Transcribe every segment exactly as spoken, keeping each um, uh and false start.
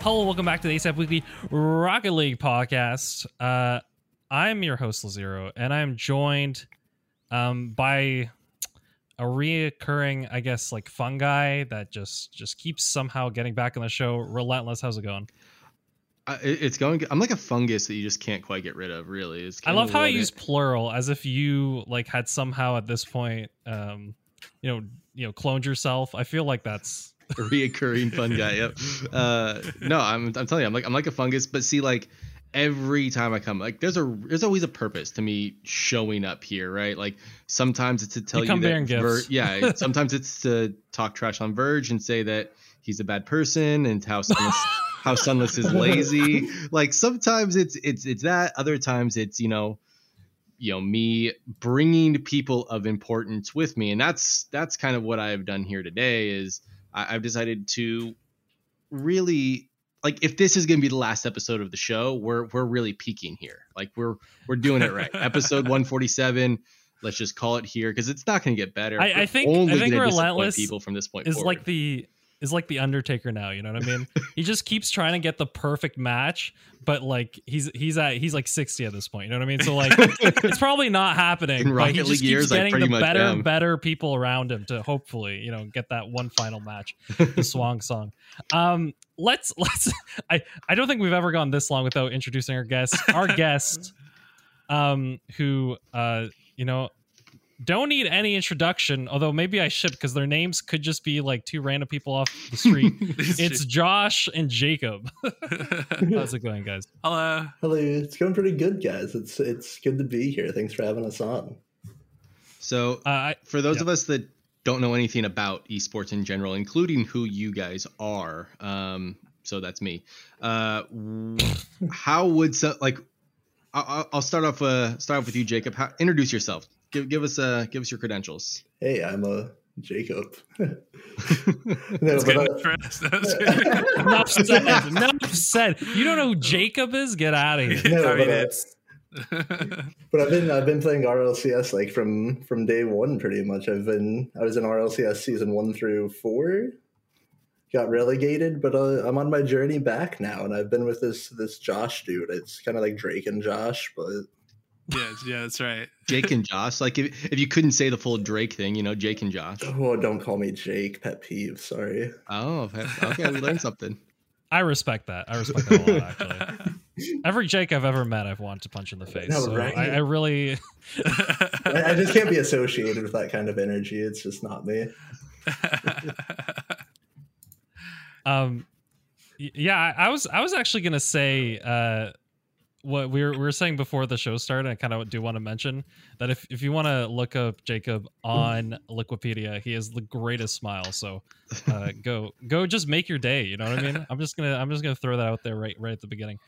Hello, welcome back to the ASAP Weekly Rocket League Podcast. Uh, I'm your host, Lazero, and I'm joined um, by a reoccurring, I guess, like fungi that just, just keeps somehow getting back on the show. Relentless, how's it going? Uh, it's going good. I'm like a fungus that you just can't quite get rid of, really. It's I love how I use plural, as if you like had somehow at this point, um, you know, you know, cloned yourself. I feel like that's... A reoccurring fungi. Yep. Uh, no, I'm I'm telling you, I'm like I'm like a fungus. But see, like every time I come, like there's a there's always a purpose to me showing up here, right? Like sometimes it's to tell you, you that Ver- yeah. Sometimes it's to talk trash on Verge and say that he's a bad person and how Sunless, how Sunless is lazy. Like sometimes it's it's it's that. Other times it's you know. you know, me bringing people of importance with me. And that's, that's kind of what I've done here today is I, I've decided to really like, if this is going to be the last episode of the show, we're, we're really peaking here. Like we're, we're doing it right. Episode one forty-seven. Let's just call it here. Cause it's not going to get better. I, I think, I think Relentless people from this point is forward. like the, is like the Undertaker now, you know what I mean? He just keeps trying to get the perfect match, but like he's he's at he's like sixty at this point, you know what I mean? So like it's probably not happening. In Rocket League years, I pretty much am. He just keeps getting the better and better people around him to hopefully, you know, get that one final match, the swan song. Um, let's let's. I I don't think we've ever gone this long without introducing our guest. Our guest, um, who uh, you know. Don't need any introduction, although maybe I should because their names could just be like two random people off the street. It's Josh and Jacob. How's it going, guys? Hello. Hello. It's going pretty good, guys. It's it's good to be here. Thanks for having us on. So uh, I, for those yeah. of us that don't know anything about esports in general, including who you guys are, um, so that's me. Uh, how would so, like I, I'll start off uh, start off with you, Jacob. How, introduce yourself. Give give us uh give us your credentials. Hey, I'm a Jacob. no, That's but good. I, That's good. Enough said. Enough said. You don't know who Jacob is? Get out of here. No, I mean, but, it's... Uh, but I've been I've been playing R L C S like from from day one pretty much. I've been I was in R L C S season one through four. Got relegated, but uh, I'm on my journey back now, and I've been with this this Josh dude. It's kind of like Drake and Josh, but. Yeah, yeah, that's right. Jake and Josh. Like if, if you couldn't say the full Drake thing, you know, Jake and Josh. Oh, don't call me Jake. Pet peeve. Sorry. Oh, okay. We learned something. I respect that. I respect that a lot, actually. Every Jake I've ever met, I've wanted to punch in the face. No, so right? I, I really... I, I just can't be associated with that kind of energy. It's just not me. um, Yeah, I was, I was actually going to say... Uh, What we were, we were saying before the show started, I kind of do want to mention that if, if you want to look up Jacob on Wikipedia, he has the greatest smile. So uh, go go, just make your day. You know what I mean? I'm just gonna I'm just gonna throw that out there right right at the beginning.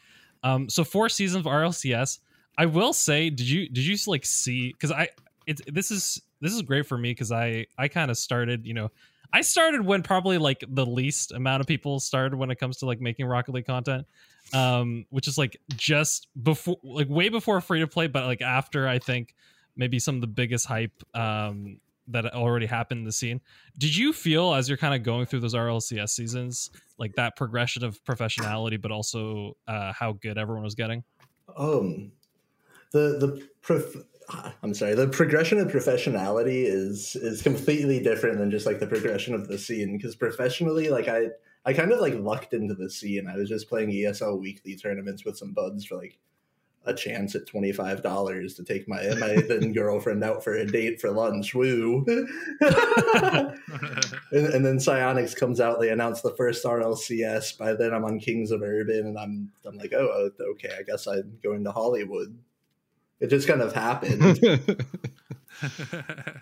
Um, so four seasons of R L C S. I will say, did you did you like see? Because I it's this is this is great for me because I I kind of started you know. I started when probably like the least amount of people started when it comes to like making Rocket League content, um, which is like just before, like way before free to play, but like after I think maybe some of the biggest hype um, that already happened in the scene. Did you feel as you're kind of going through those R L C S seasons, like that progression of professionality, but also uh, how good everyone was getting? Um, the the prof- I'm sorry. The progression of professionality is is completely different than just like the progression of the scene. Because professionally, like I, I kind of like lucked into the scene. I was just playing E S L weekly tournaments with some buds for like a chance at twenty five dollars to take my my then girlfriend out for a date for lunch. Woo! and, and then Psyonix comes out. They announce the first R L C S. By then, I'm on Kings of Urban, and I'm I'm like, oh, okay, I guess I'm going to Hollywood. It just kind of happened.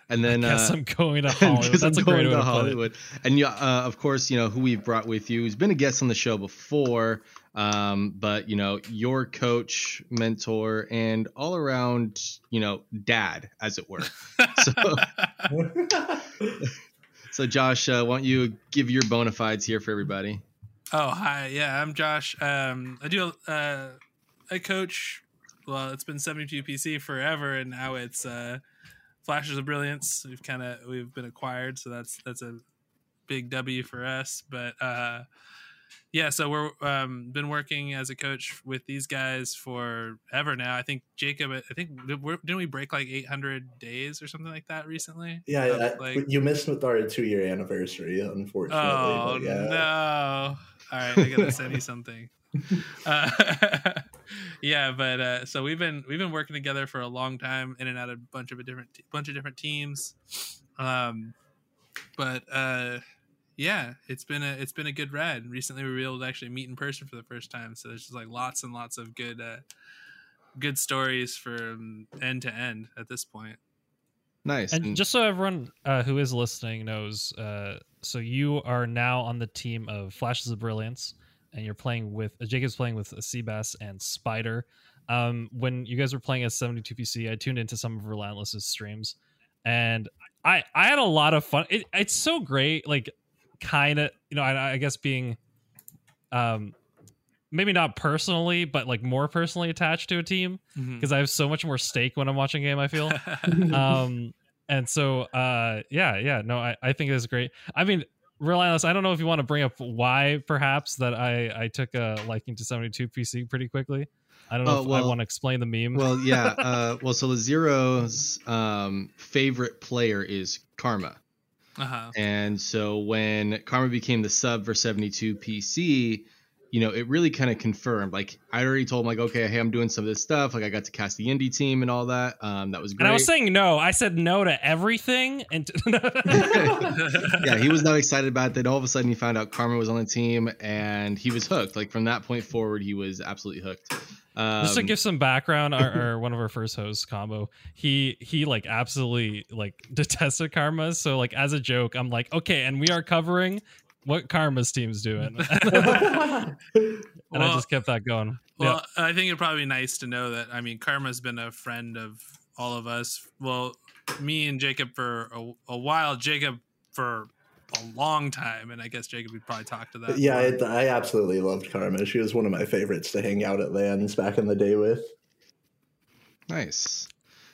And then I guess uh, I'm going to Hollywood. That's I'm a great way to Hollywood. Put it. And uh, of course, you know who we've brought with you. He's been a guest on the show before, um, but you know your coach, mentor, and all around, you know, dad, as it were. So, so Josh, uh, why don't you give your bona fides here for everybody? Oh hi, yeah, I'm Josh. Um, I do uh, I coach. Well, it's been seventy-two P C forever, and now it's uh, Flashes of Brilliance. We've kind of we've been acquired, so that's that's a big W for us. But uh, yeah, so we're um, been working as a coach with these guys forever now. I think Jacob, I think didn't we break like eight hundred days or something like that recently? Yeah, so, I, like, you missed with our two year anniversary, unfortunately. Oh yeah. No! All right, I gotta send you something. Uh, yeah, but uh, so we've been we've been working together for a long time, in and out of a bunch of a different te- bunch of different teams. Um, but uh, yeah, it's been a it's been a good ride. Recently, we were able to actually meet in person for the first time. So there's just like lots and lots of good uh, good stories from end to end at this point. Nice. And just so everyone uh, who is listening knows, uh, so you are now on the team of Flashes of Brilliance. And you're playing with uh, Jacob's playing with uh, Seabass and Spider. Um, when you guys were playing as seventy-two P C, I tuned into some of Relentless's streams, and I I had a lot of fun. It, it's so great, like kind of you know I, I guess being um maybe not personally, but like more personally attached to a team because mm-hmm. I have so much more stake when I'm watching a game. I feel, um, and so uh yeah yeah no I I think it was great. I mean. Relentless, I don't know if you want to bring up why, perhaps, that I, I took a liking to seventy-two P C pretty quickly. I don't know oh, if well, I want to explain the meme. Well, yeah. uh, well, so Lazero's um, favorite player is Karma. Uh-huh. And so when Karma became the sub for seventy-two P C, you know, it really kind of confirmed. Like, I already told him, like, okay, hey, I'm doing some of this stuff. Like, I got to cast the indie team and all that. Um, that was great. And I was saying no. I said no to everything. And t- yeah, he was not excited about it. Then all of a sudden, he found out Karma was on the team, and he was hooked. Like, from that point forward, he was absolutely hooked. Um, Just to give some background, our, our one of our first hosts, Combo, he he like absolutely like detested Karma. So like as a joke, I'm like, okay, and we are covering. What Karma's team's doing. And well, I just kept that going. Well, yep. I think it'd probably be nice to know that, I mean, Karma's been a friend of all of us. Well, me and Jacob for a, a while, Jacob for a long time. And I guess Jacob would probably talk to that. Yeah, I, I absolutely loved Karma. She was one of my favorites to hang out at LANs back in the day with. Nice.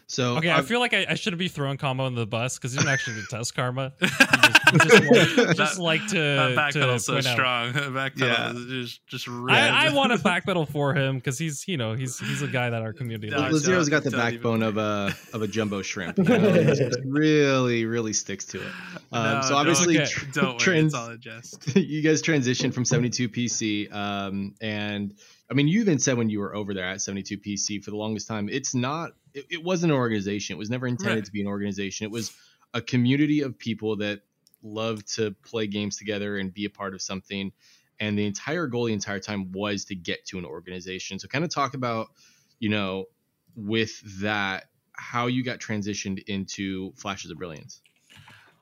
So okay, um, I feel like I, I shouldn't be throwing Combo in the bus because he didn't actually detest Karma. He just, he just, like, just like to backpedal so strong. Backpedal yeah. just just. I, I want to backpedal for him because he's you know he's he's a guy that our community. Well, Lazero's got the backbone of a of a jumbo shrimp. You know? He just really really sticks to it. Um, no, so obviously, don't, okay. don't trans- worry, it's all a jest. You guys transitioned from seventy-two P C um, and. I mean, you even said when you were over there at seventy-two P C for the longest time, it's not, it, it wasn't an organization. It was never intended right. to be an organization. It was a community of people that love to play games together and be a part of something. And the entire goal the entire time was to get to an organization. So kind of talk about, you know, with that, how you got transitioned into Flashes of Brilliance.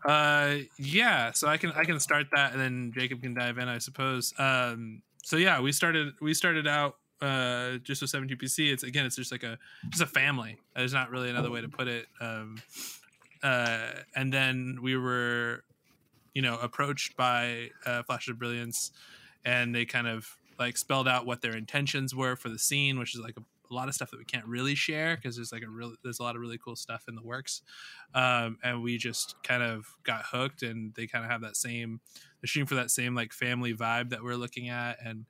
Uh, yeah. So I can, I can start that and then Jacob can dive in, I suppose. Um, So yeah, we started we started out uh, just with seventy-two P C. It's again, it's just like a just a family. There's not really another way to put it. Um, uh, and then we were, you know, approached by uh, Flash of Brilliance, and they kind of like spelled out what their intentions were for the scene, which is like a, a lot of stuff that we can't really share because there's like a real there's a lot of really cool stuff in the works. Um, and we just kind of got hooked, and they kind of have that same. They're shooting for that same like family vibe that we're looking at, and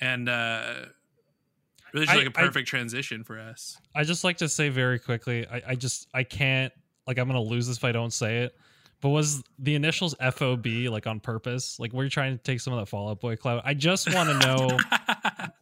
and uh, really just I, like a perfect I, transition for us. I just like to say very quickly, I, I just I can't like I'm gonna lose this if I don't say it. But was the initials F O B like on purpose? Like were you trying to take some of that Fall Out Boy clout? I just want to know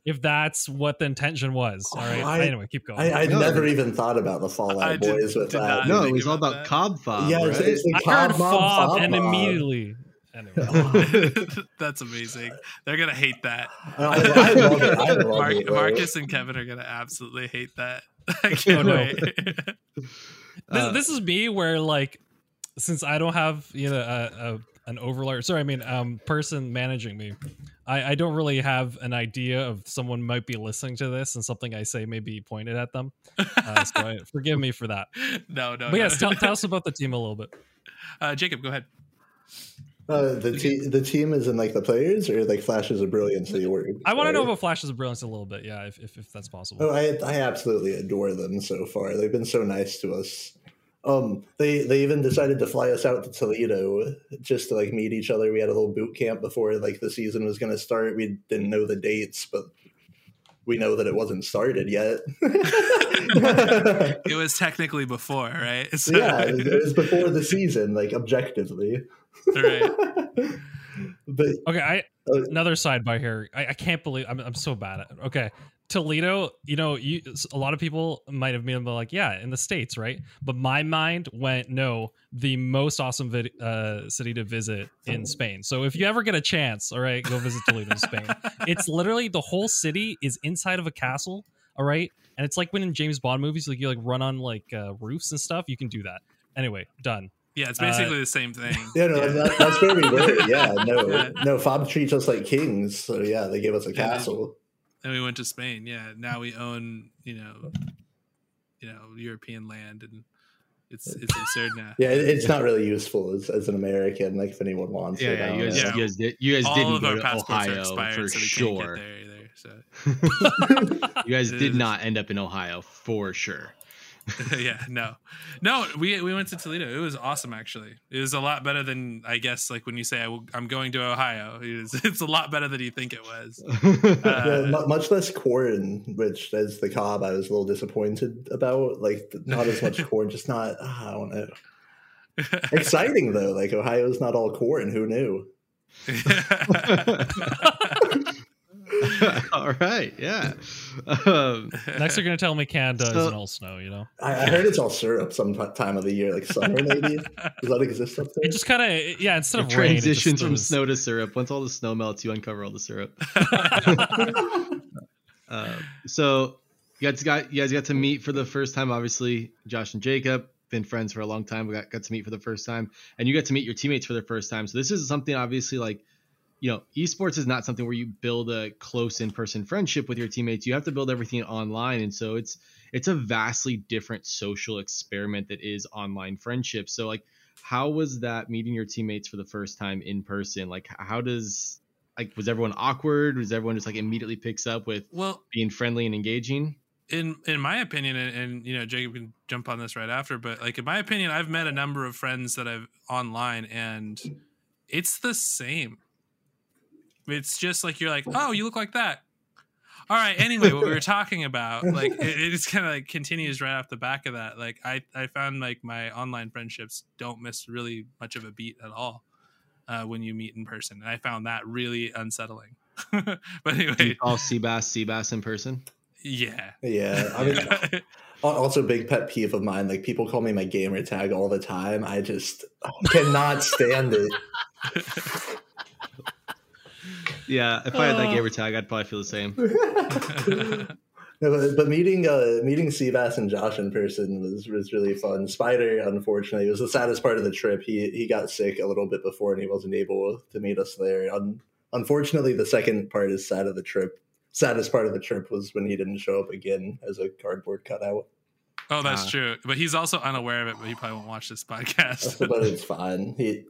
if that's what the intention was. All right. Oh, I, anyway, keep going. I, I no. never even thought about the Fall Out Boys with that. No, it was all about CobMob. Yeah, right? it's I heard Fob, Fob, Fob and immediately. Anyway. That's amazing. They're gonna hate that. I, I love it. I love Mark, it, Marcus and Kevin are gonna absolutely hate that. I can't oh, no. wait. This, uh, this is me where, like, since I don't have, you know, a, a, an overlord, sorry, I mean, um, person managing me, I, I don't really have an idea of someone might be listening to this and something I say may be pointed at them. Uh, so I, forgive me for that. No, no. But yes, no. Tell, tell us about the team a little bit. Uh, Jacob, go ahead. Uh, the te- the team is in like the players or like Flashes of Brilliance that you work with? I want to know about Flashes of Brilliance a little bit, yeah, if if, if that's possible. Oh, I I absolutely adore them so far. They've been so nice to us. Um, they they even decided to fly us out to Toledo just to like meet each other. We had a little boot camp before like the season was going to start. We didn't know the dates, but we know that it wasn't started yet. It was technically before, right? So. Yeah, it was before the season, like objectively. Right. But okay, I uh, another sidebar here. I, I can't believe I'm I'm so bad at it. Okay, Toledo. You know, you a lot of people might have been like, yeah, in the States, right? But my mind went, no, the most awesome vid- uh, city to visit in Spain. So if you ever get a chance, all right, go visit Toledo, in Spain. It's literally the whole city is inside of a castle. All right, and it's like when in James Bond movies, like you like run on like uh, roofs and stuff. You can do that. Anyway, done. Yeah, it's basically uh, the same thing. Yeah, no, yeah. That, that's where we were. Yeah, no, yeah. no. F O B treats us like kings, so yeah, they gave us a and castle. Then, and we went to Spain. Yeah, now we own, you know, you know, European land, and it's it's absurd now. Yeah, it, it's not really useful as, as an American. Like if anyone wants, yeah, it, yeah, you guys, yeah. You guys, did, you guys didn't go to Ohio for so sure. So you guys did not end up in Ohio for sure. Yeah, no, no, we we went to Toledo. It was awesome, actually. It was a lot better than I guess. Like when you say I will, I'm going to Ohio, it was, it's a lot better than you think it was. Uh, yeah, much less corn, which as the Cob, I was a little disappointed about. Like not as much corn, just not. I don't know. Exciting though, like Ohio's not all corn. Who knew? All right, yeah. Um, Next, you're gonna tell me Canada so, isn't all snow, you know. I, I heard it's all syrup some time of the year, like summer maybe. Does that exist up there? It just kind of yeah. Instead it of transitions rain, it from goes. Snow to syrup. Once all the snow melts, you uncover all the syrup. uh, so you guys got you guys got to meet for the first time. Obviously, Josh and Jacob been friends for a long time. We got, got to meet for the first time, and you got to meet your teammates for the first time. So this is something obviously like. You know, esports is not something where you build a close in-person friendship with your teammates. You have to build everything online. And so it's it's a vastly different social experiment that is online friendship. So, like, how was that meeting your teammates for the first time in person? Like, how does like was everyone awkward? Was everyone just like immediately picks up with well, being friendly and engaging? In in my opinion, and, and, you know, Jacob can jump on this right after. But like, in my opinion, I've met a number of friends that I've online and it's the same. It's just like you're like, oh, you look like that. All right. Anyway, what we were talking about, like, it, it just kind of like continues right off the back of that. Like, I, I found like my online friendships don't miss really much of a beat at all uh, when you meet in person, and I found that really unsettling. But anyway, do you call Seabass Seabass in person? Yeah, yeah. I mean, also big pet peeve of mine. Like, people call me my gamer tag all the time. I just cannot stand it. Yeah, if I had that gamer tag, I'd probably feel the same. No, but, but meeting uh, meeting Seabass and Josh in person was, was really fun. Spider, unfortunately, was the saddest part of the trip. He he got sick a little bit before, and he wasn't able to meet us there. Un- unfortunately, the second part is sad of the trip. Saddest part of the trip was when he didn't show up again as a cardboard cutout. Oh, that's uh, true. But he's also unaware of it, but he probably won't watch this podcast. But it's fine. He...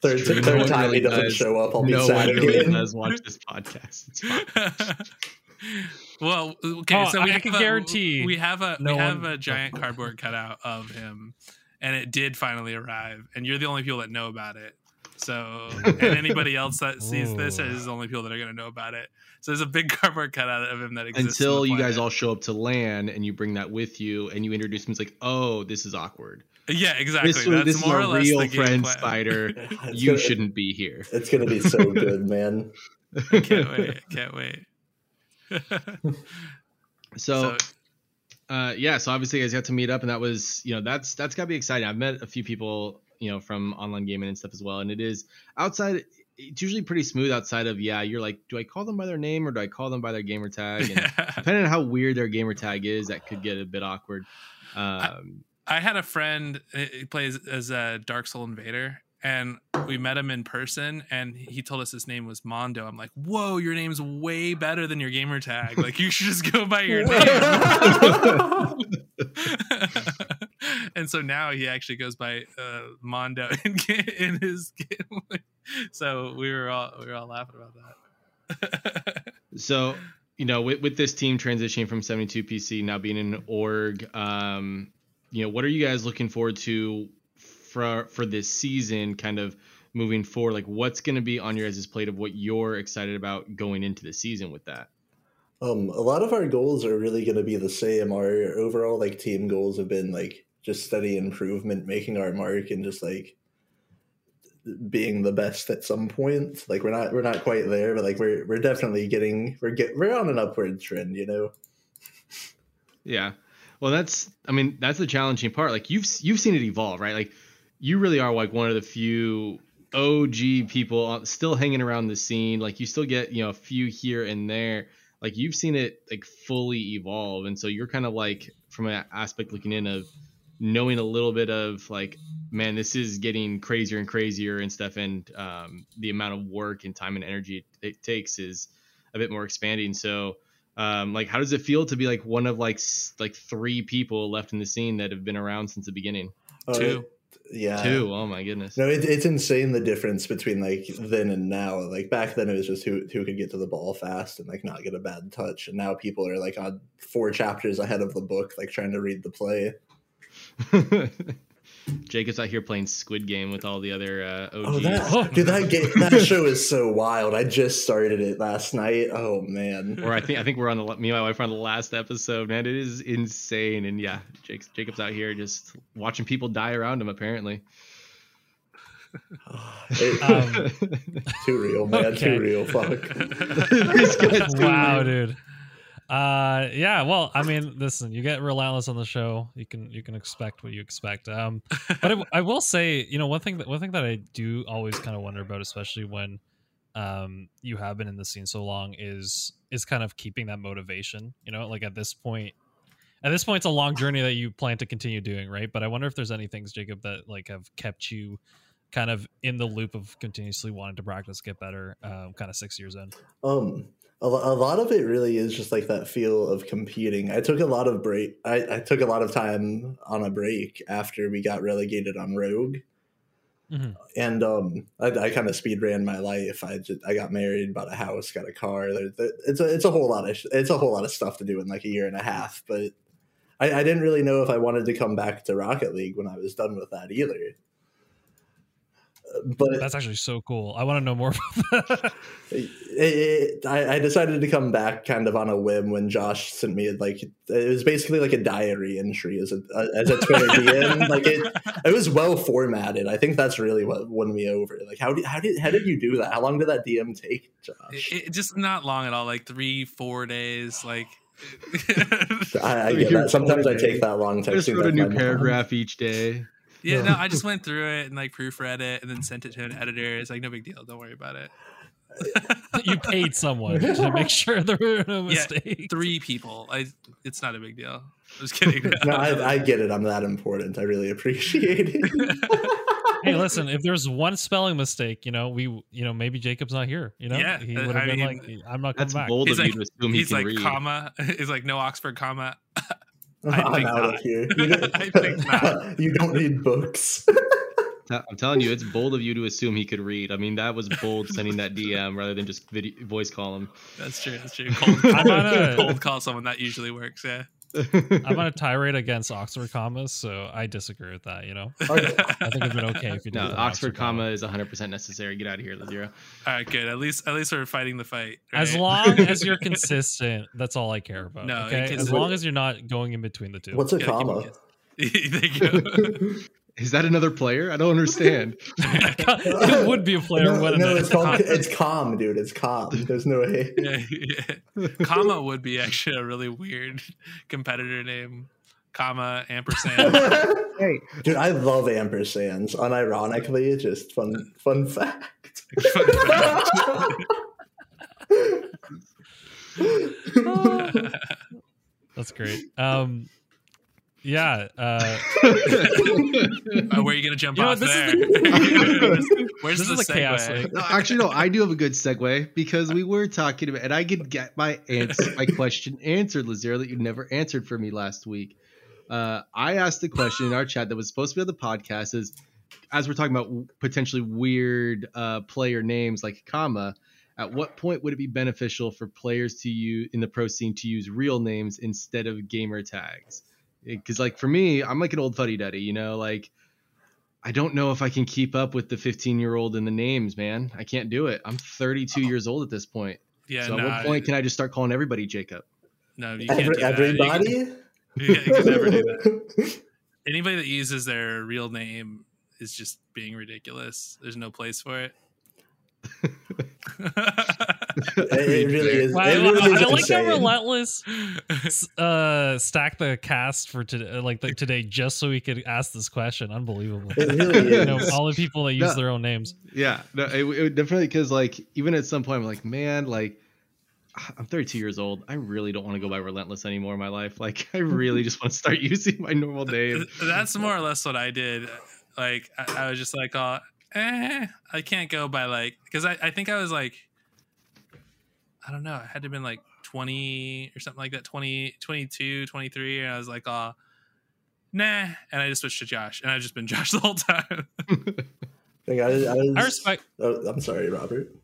Third, third no time really he doesn't does. show up, I'll be no sad again. No one really does watch this podcast. It's fine. Well, okay, oh, so we I can a, guarantee we have a no we have one, a giant no. cardboard cutout of him, and it did finally arrive. And you're the only people that know about it. So, and anybody else that sees this is the only people that are going to know about it. So there's a big cardboard cutout of him that exists until you guys all show up to LAN and you bring that with you and you introduce him. It's like, oh, this is awkward. Yeah, exactly. This, That's this more is a or real less the friend plan. Spider. You gonna, shouldn't be here. It's going to be so good, man. I can't wait. I can't wait. so, so, uh, yeah. So obviously, you guys got to meet up, and that was, you know, that's that's got to be exciting. I've met a few people, you know, from online gaming and stuff as well, and it is outside. It's usually pretty smooth outside of yeah. You're like, do I call them by their name or do I call them by their gamer tag? And depending on how weird their gamer tag is, that could get a bit awkward. Um, I, I had a friend, he plays as a Dark Soul Invader, and we met him in person, and he told us his name was Mondo. I'm like, whoa, your name's way better than your gamer tag. Like, you should just go by your name. And so now he actually goes by uh, Mondo in, in his game. So we were all we were all laughing about that. So, you know, with, with this team transitioning from seventy-two P C now being an org, um, you know, what are you guys looking forward to for for this season, kind of moving forward? Like, what's going to be on your guys' plate of what you're excited about going into the season with that? Um, a lot of our goals are really going to be the same. Our overall, like, team goals have been, like, just steady improvement, making our mark, and just, like, being the best at some point. Like, we're not we're not quite there, but, like, we're we're definitely getting we're get we're on an upward trend, you know. Yeah, well, that's I mean that's the challenging part. Like, you've you've seen it evolve, right? Like, you really are, like, one of the few O G people still hanging around the scene. Like, you still get, you know, a few here and there. Like, you've seen it, like, fully evolve. And so you're kind of, like, from an aspect looking in of knowing a little bit of, like, man, this is getting crazier and crazier and stuff. And um, the amount of work and time and energy it takes is a bit more expanding. So, um, like, how does it feel to be, like, one of, like, like three people left in the scene that have been around since the beginning? Oh, Two. It, yeah. Two. Oh, my goodness. No, it, it's insane the difference between, like, then and now. Like, back then it was just who, who could get to the ball fast and, like, not get a bad touch. And now people are, like, on four chapters ahead of the book, like, trying to read the play. Jacob's out here playing Squid Game with all the other uh, O Gs. Oh, that, dude, that game, that show is so wild. I just started it last night. Oh man! Or I think I think we're on the me and my wife are on the last episode. Man, it is insane. And yeah, Jake's, Jacob's out here just watching people die around him. Apparently, it, um, too real, man. Okay. Too real. Fuck. This guy's too wow, real. Dude. Uh yeah, well, I mean, listen, you get Relentless on the show, you can you can expect what you expect. Um, but I, I will say, you know, one thing that one thing that I do always kind of wonder about, especially when um you have been in the scene so long, is is kind of keeping that motivation. You know, like at this point, at this point, it's a long journey that you plan to continue doing, right? But I wonder if there's any things, Jacob, that like have kept you kind of in the loop of continuously wanting to practice, get better, um, kind of six years in. Um. A lot of it really is just like that feel of competing. I took a lot of break. I, I took a lot of time on a break after we got relegated on Rogue, mm-hmm. and um, I, I kind of speed ran my life. I just, I got married, bought a house, got a car. There, there, it's a it's a whole lot of it's a whole lot of stuff to do in like a year and a half. But I, I didn't really know if I wanted to come back to Rocket League when I was done with that either. But that's actually so cool. I want to know more about that. It, it, I, I decided to come back kind of on a whim when Josh sent me like it was basically like a diary entry as a as a Twitter D M. Like it, it was well formatted. I think that's really what won me over. Like how did how did how did you do that? How long did that D M take, Josh? It, it, just not long at all. Like three, four days. Like. I, I get that. Sometimes I take that long. Texting I just wrote a new paragraph mom. Each day. Yeah, no, I just went through it and like proofread it and then sent it to an editor. It's like, no big deal. Don't worry about it. You paid someone to make sure there were no mistakes. Yeah, three people. I, it's not a big deal. I was kidding. No, I, I get it. I'm that important. I really appreciate it. Hey, listen, if there's one spelling mistake, you know, we, you know, maybe Jacob's not here. You know, yeah, he would have been mean, like, I'm not coming back. Bold he's of like, you to assume he's he can like read. Comma. He's like, no Oxford comma. I think I'm out not. Of here. You don't, I think not. You don't need books. I'm telling you, it's bold of you to assume he could read. I mean, that was bold sending that D M rather than just video, voice call him. That's true. That's true. Cold call, I'm on a, cold call someone that usually works. Yeah. I'm on a tirade against Oxford commas, so I disagree with that. You know, I think it's been okay if you do no, that. Oxford, Oxford comma, comma is one hundred percent necessary. Get out of here, Lazero. All right, good. At least, at least we're fighting the fight. Right? As long as you're consistent, that's all I care about. No, okay? As long as you're not going in between the two. What's a comma? Is that another player? I don't understand. It would be a player. No, what no it's, called, it's calm, dude. It's calm. There's no way. Yeah, yeah. Comma would be actually a really weird competitor name. Comma, ampersand. Hey, dude, I love ampersands. Unironically, just fun, fun fact. Fun fact. Oh, that's great. Um, Yeah. Uh, uh, where are you going to jump you know, off this there? Is the, Where's this the, is the chaos? No, actually, no, I do have a good segue because we were talking about, and I could get my answer, my question answered, Lazero, that you never answered for me last week. Uh, I asked the question in our chat that was supposed to be on the podcast is, as we're talking about potentially weird uh, player names like Karma, at what point would it be beneficial for players to use in the pro scene to use real names instead of gamer tags? Because like for me, I'm like an old fuddy duddy, you know, like I don't know if I can keep up with the fifteen year old and the names, man. I can't do it. I'm thirty-two oh. years old at this point. Yeah. So nah, at what point can I just start calling everybody Jacob? No, you can't. Every, do that. Everybody? You can, you can never do that. Anybody that uses their real name is just being ridiculous. There's no place for it. It really is. Well, I, it really I, is I like that Relentless uh, stack the cast for today, like the, today, just so we could ask this question. Unbelievable! It really is. You know, all the people that use no, their own names. Yeah, no, it, it definitely because like even at some point I'm like, man, like I'm thirty-two years old. I really don't want to go by Relentless anymore in my life. Like I really just want to start using my normal name. That's more or less what I did. Like I, I was just like, oh, eh, I can't go by like because I, I think I was like. I don't know. I had to have been like twenty or something like that, twenty, twenty-two, twenty-three. And I was like, oh, nah. And I just switched to Josh. And I've just been Josh the whole time. Like I, I, was, I respect. Oh, I'm sorry, Robert.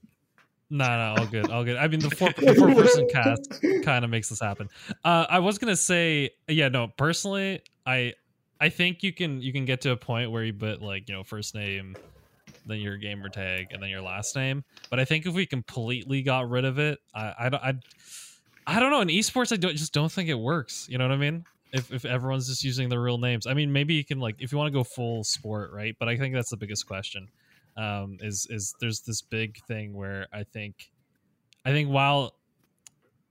No, no, all good. All good. I mean, the four, the four person cast kind of makes this happen. Uh, I was going to say, yeah, no, personally, I I think you can you can get to a point where you put like, you know, first name, then your gamer tag, and then your last name. But I think if we completely got rid of it, I I don't I, I don't know. In esports, I don't just don't think it works. You know what I mean? If if everyone's just using their real names, I mean, maybe you can like if you want to go full sport, right? But I think that's the biggest question. Um, is is there's this big thing where I think, I think while,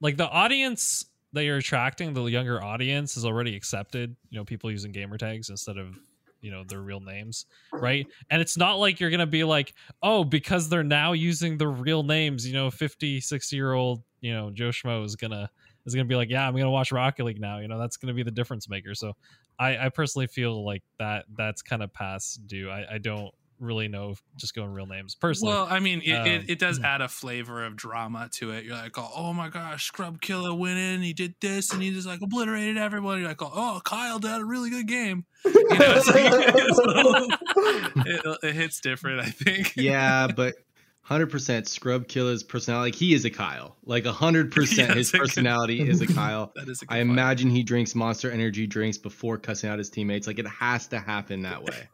like the audience that you're attracting, the younger audience is already accepted. You know, people using gamer tags instead of, you know, their real names, right? And it's not like you're gonna be like, oh, because they're now using the real names, you know, fifty, sixty year old, you know, Joe Schmo is gonna is gonna be like, yeah, I'm gonna watch Rocket League now. You know, that's gonna be the difference maker. So I, I personally feel like that that's kind of past due. I, I don't really know if just going real names personally. Well, I mean, it, um, it, it does add a flavor of drama to it. You're like, oh, oh my gosh, Scrub Killer went in, he did this, and he just like obliterated everyone. You're like, oh, oh Kyle did a really good game. You know, so it, it hits different, I think. Yeah, but one hundred percent Scrub Killer's personality, like he is a Kyle. Like one hundred percent yeah, his personality good, is a Kyle. That is a good I point. Imagine he drinks Monster Energy drinks before cussing out his teammates. Like it has to happen that way.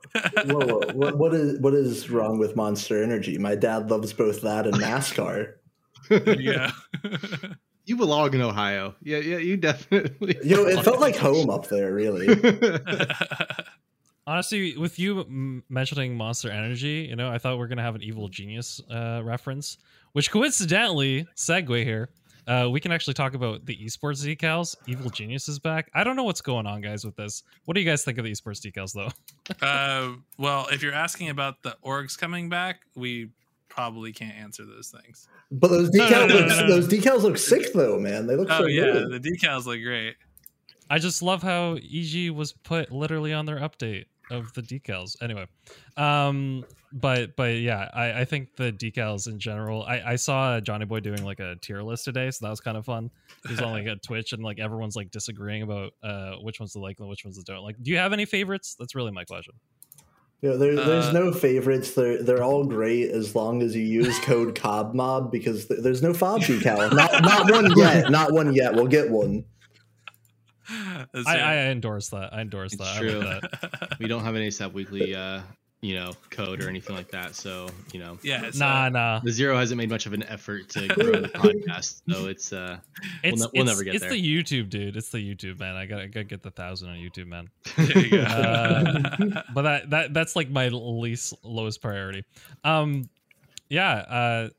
Whoa, whoa. What, what, is, what is wrong with Monster Energy? My dad loves both that and NASCAR. Yeah. You belong in Ohio. Yeah, yeah, you definitely. You know, it felt like home up there, really. Honestly, with you mentioning Monster Energy, you know, I thought we were going to have an Evil Genius uh, reference, which coincidentally, segue here, uh, we can actually talk about the esports decals. Evil Genius is back. I don't know what's going on, guys, with this. What do you guys think of the esports decals, though? uh, well, if you're asking about the orgs coming back, we probably can't answer those things. But those decals, no, no, no, look, no, no, those decals look sick, though, man. They look oh, so yeah, good. The decals look great. I just love how E G was put literally on their update of the decals anyway. Um, but but yeah, I, I think the decals in general, I, I saw Johnny Boy doing like a tier list today, so that was kind of fun. He was on like a Twitch and like everyone's like disagreeing about uh, which ones they like and which ones they don't like. Do you have any favorites? That's really my question. You know, there, there's uh, no favorites. They're, they're all great as long as you use code CobMob because th- there's no fob decal. Not, not one yet. Not one yet. We'll get one. I, I endorse that. I endorse it's that. True. I like that. We don't have an ASAP Weekly, uh, you know, code or anything like that. So you know, yeah, nah, uh, nah. Lazero hasn't made much of an effort to grow the podcast, so it's uh, it's, we'll, ne- we'll it's, never get it's there. It's the YouTube, dude. It's the YouTube, man. I gotta, I gotta get the thousand on YouTube, man. There you go. Uh, but that, that that's like my least lowest priority. Um, yeah. Uh,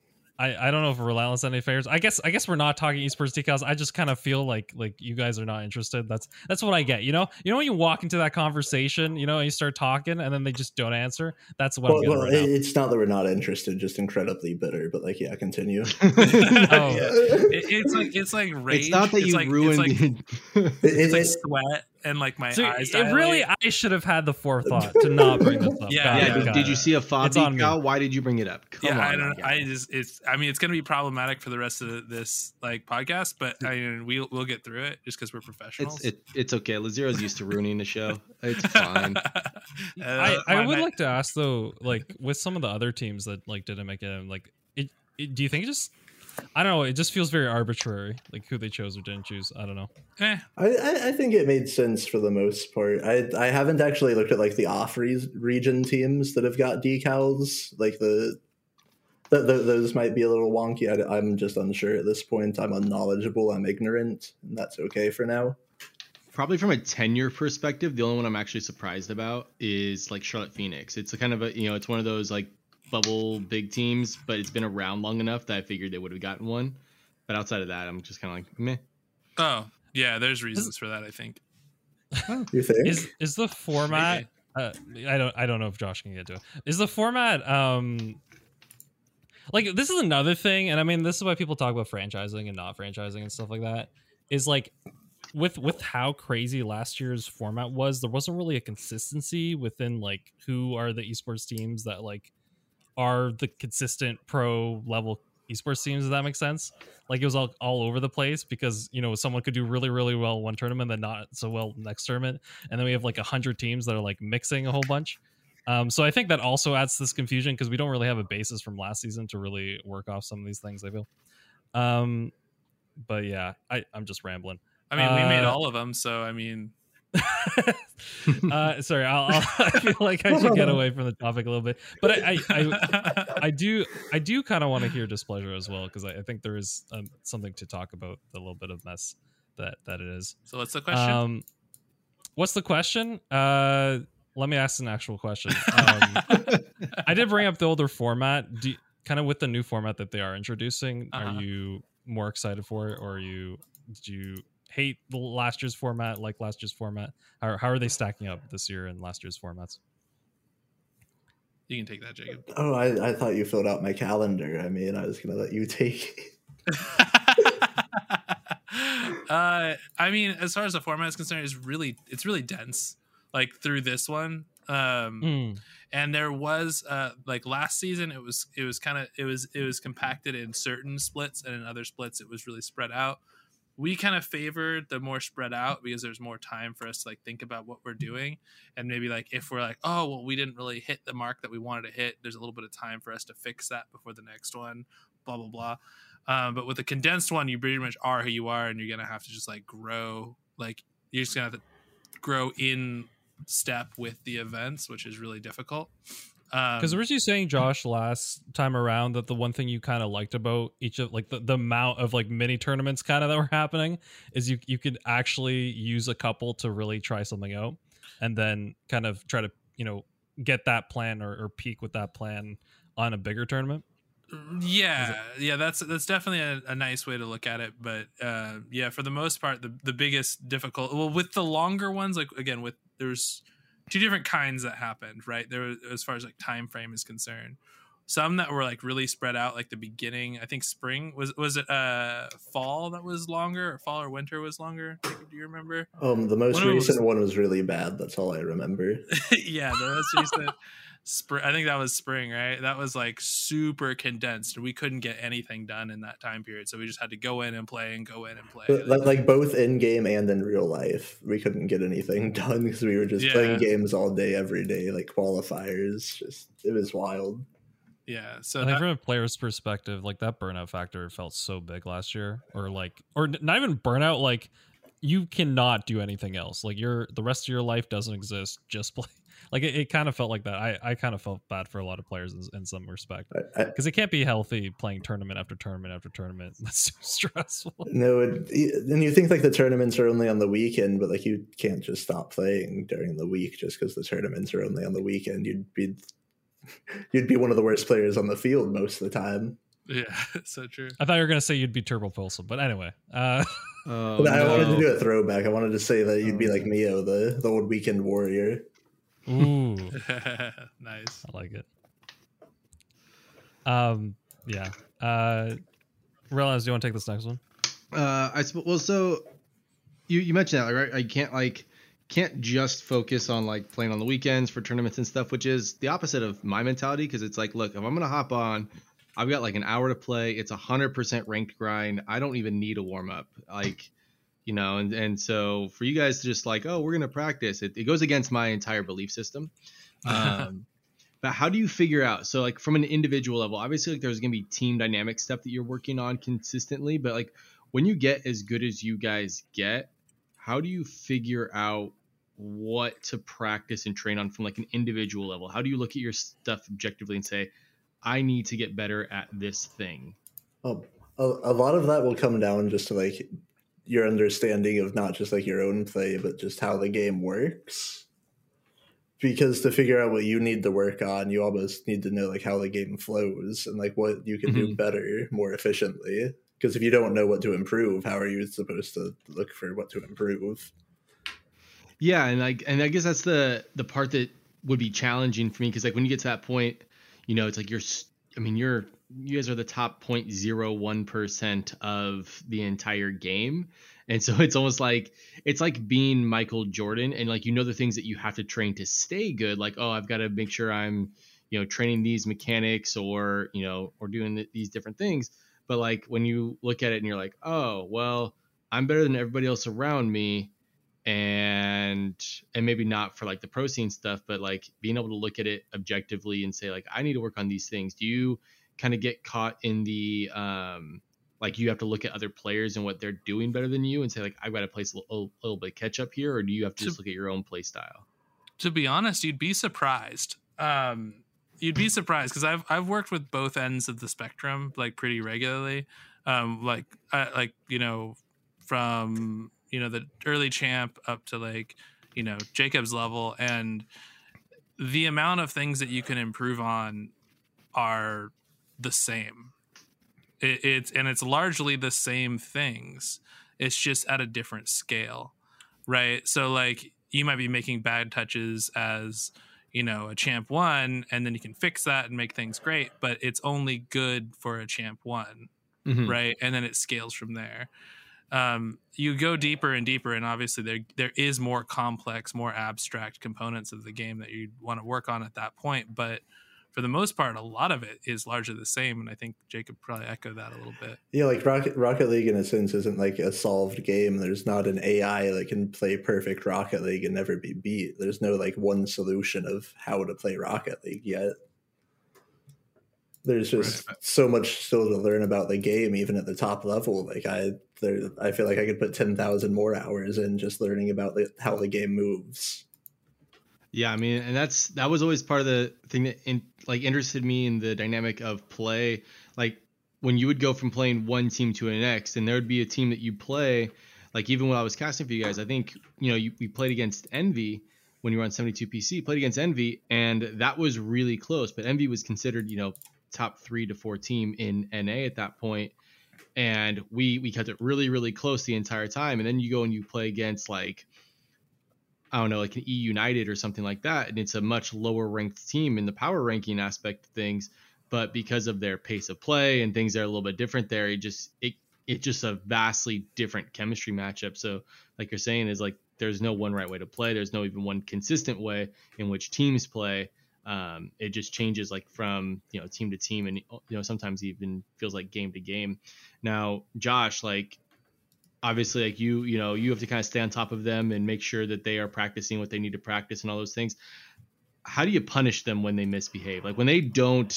I, I don't know if Relentless any favors. I guess I guess we're not talking esports decals. I just kind of feel like like you guys are not interested. That's that's what I get. You know, you know when you walk into that conversation, you know, and you start talking, and then they just don't answer. That's what. Well, I'm well right it's now. Not that we're not interested, just incredibly bitter. But like, yeah, continue. oh. yeah. It, it's like it's like rage. It's not that it's you like, ruined. It's like, it, it, it's like sweat. and like my so eyes dilated. It really, I should have had the forethought to not bring this up. Yeah, yeah. It, did it. You see a fob? Kyle, why did you bring it up? Come yeah, on, I don't. Yeah. I just. It's. I mean, it's going to be problematic for the rest of this like podcast, but I mean, we'll we'll get through it just because we're professionals. It's, it, it's okay. Lazero's used to ruining the show. It's fine. uh, I, I would night. like to ask though, like with some of the other teams that like didn't make it, like, it, it, do you think it just? I don't know. It just feels very arbitrary, like who they chose or didn't choose. I don't know. Eh. I, I think it made sense for the most part. I I haven't actually looked at like the off re- region teams that have got decals. Like the, the, the those might be a little wonky. I, I'm just unsure at this point. I'm unknowledgeable. I'm ignorant, and that's okay for now. Probably from a tenure perspective, the only one I'm actually surprised about is like Charlotte Phoenix. It's a kind of a you know, it's one of those like. Bubble big teams, but it's been around long enough that I figured they would have gotten one. But outside of that, I'm just kind of like, meh. Oh, yeah, there's reasons for that, I think. You think? Is is the format? Uh, I don't. I don't know if Josh can get to it. Is the format? Um, like this is another thing, and I mean, this is why people talk about franchising and not franchising and stuff like that. Is like. With with how crazy last year's format was, there wasn't really a consistency within like who are the esports teams that like. Are the consistent pro level esports teams, if that makes sense. Like it was all, all over the place because, you know, someone could do really, really well one tournament and not so well next tournament. And then we have like a hundred teams that are like mixing a whole bunch. Um, so I think that also adds to this confusion because we don't really have a basis from last season to really work off some of these things, I feel. Um, but yeah, I, I'm just rambling. I mean, uh, we made all of them. So, I mean... uh sorry I'll, I'll I feel like I should get away from the topic a little bit, but I I, I, I do I do kind of want to hear displeasure as well because I, I think there is um, something to talk about the little bit of mess that that it is. So what's the question? Um, what's the question? Uh, let me ask an actual question. Um, I did bring up the older format. Do kind of with the new format that they are introducing. Uh-huh. Are you more excited for it, or are you did you? hate the last year's format, like last year's format? How, how are they stacking up this year and last year's formats? You can take that, Jacob. Oh, I, I thought you filled out my calendar. I mean, I was going to let you take it. uh, I mean, as far as the format is concerned, it's really, it's really dense, like through this one. Um, mm. And there was uh, like last season, it was, it was kind of, it was, it was compacted in certain splits, and in other splits, it was really spread out. We kind of favored the more spread out because there's more time for us to like think about what we're doing. And maybe like if we're like, oh, well, we didn't really hit the mark that we wanted to hit, there's a little bit of time for us to fix that before the next one, blah, blah, blah. Um, but with a condensed one, you pretty much are who you are, and you're going to have to just like grow. Like you're just going to have to grow in step with the events, which is really difficult. Because um, were you saying, Josh, last time around that the one thing you kind of liked about each of like the, the amount of like mini tournaments kind of that were happening is you you could actually use a couple to really try something out and then kind of try to, you know, get that plan or, or peak with that plan on a bigger tournament? Yeah, yeah, that's that's definitely a, a nice way to look at it. But uh, yeah, for the most part, the, the biggest difficult well, with the longer ones, like, again, with there's two different kinds that happened, right? There was, as far as like time frame is concerned, some that were like really spread out, like the beginning. I think spring was was it uh fall that was longer, or fall or winter was longer? Do you remember? Um, the most one recent was, one was really bad. That's all I remember. Yeah, the most recent spring. I think that was spring, right? That was like super condensed. We couldn't get anything done in that time period, so we just had to go in and play and go in and play. But like, like both in game and in real life, we couldn't get anything done because we were just yeah. playing games all day, every day, like qualifiers. Just it was wild. Yeah. So I think that, from a player's perspective, like that burnout factor felt so big last year, or like, or not even burnout. Like you cannot do anything else. Like your the rest of your life doesn't exist. Just play. Like it, it kind of felt like that. I, I kind of felt bad for a lot of players in, in some respect because it can't be healthy playing tournament after tournament after tournament. That's so stressful. No, it, and you think like the tournaments are only on the weekend, but like you can't just stop playing during the week just because the tournaments are only on the weekend. You'd be you'd be one of the worst players on the field most of the time. Yeah, so true. I thought you were gonna say you'd be Turbo Pulsel, but anyway. Uh, oh, but I no. wanted to do a throwback. I wanted to say that you'd oh, be like Mio, the the old weekend warrior. Ooh, nice. I like it. Um, yeah. Uh, Realize, do you want to take this next one? Uh, I suppose. Well, so you you mentioned that, right? I can't like can't just focus on like playing on the weekends for tournaments and stuff, which is the opposite of my mentality. Cause it's like, look, if I'm going to hop on, I've got like an hour to play. It's a hundred percent ranked grind. I don't even need a warm up. Like, you know, and, and so for you guys to just like, oh, we're going to practice it, it goes against my entire belief system. Um, but how do you figure out? So like from an individual level, obviously like there's going to be team dynamic stuff that you're working on consistently, but like when you get as good as you guys get, how do you figure out what to practice and train on from like an individual level? How do you look at your stuff objectively and say, I need to get better at this thing? Oh, a, a lot of that will come down just to like your understanding of not just like your own play, but just how the game works. Because to figure out what you need to work on, you almost need to know like how the game flows and like what you can mm-hmm. do better, more efficiently. Because if you don't know what to improve, how are you supposed to look for what to improve? Yeah, and like, and I guess that's the the part that would be challenging for me, because like when you get to that point, you know, it's like you're, I mean, you're, you guys are the top zero point zero one percent of the entire game, and so it's almost like it's like being Michael Jordan, and like you know the things that you have to train to stay good. Like, oh, I've got to make sure I'm, you know, training these mechanics, or you know, or doing th- these different things. But like when you look at it and you're like, oh, well, I'm better than everybody else around me. And and maybe not for like the pro scene stuff, but like being able to look at it objectively and say, like, I need to work on these things. Do you kind of get caught in the um, like you have to look at other players and what they're doing better than you and say, like, I've got to play a little, a little bit of catch up here? Or do you have to, to just look at your own play style? To be honest, you'd be surprised. Um You'd be surprised, because I've I've worked with both ends of the spectrum like pretty regularly, um, like I, like you know, from you know the early champ up to like you know Jacob's level, and the amount of things that you can improve on are the same. It, it's and it's largely the same things. It's just at a different scale, right? So like you might be making bad touches as you know, a champ one, and then you can fix that and make things great, but it's only good for a champ one, mm-hmm. right? And then it scales from there. Um, you go deeper and deeper, and obviously there there is more complex, more abstract components of the game that you'd want to work on at that point, but for the most part, a lot of it is largely the same, and I think Jacob probably echoed that a little bit. Yeah, like Rocket, Rocket League, in a sense, isn't like a solved game. There's not an A I that can play perfect Rocket League and never be beat. There's no like one solution of how to play Rocket League yet. There's just right. so much still to learn about the game, even at the top level. Like I, there, I feel like I could put ten thousand more hours in just learning about the, how the game moves. Yeah, I mean, and that's that was always part of the thing that in, like interested me in the dynamic of play. Like when you would go from playing one team to the next, and there would be a team that you play. Like even when I was casting for you guys, I think you know you, we played against Envy when you were on seventy-two P C. Played against Envy, and that was really close. But Envy was considered you know top three to four team in N A at that point, and we we kept it really really close the entire time. And then you go and you play against like. I don't know, like an E United or something like that. And it's a much lower ranked team in the power ranking aspect of things, but because of their pace of play and things that are a little bit different there, it just, it, it's just a vastly different chemistry matchup. So like you're saying is like, there's no one right way to play. There's no even one consistent way in which teams play. Um, it just changes like from, you know, team to team. And, you know, sometimes even feels like game to game. Now, Josh, like, obviously like you, you know, you have to kind of stay on top of them and make sure that they are practicing what they need to practice and all those things. How do you punish them when they misbehave? Like when they don't,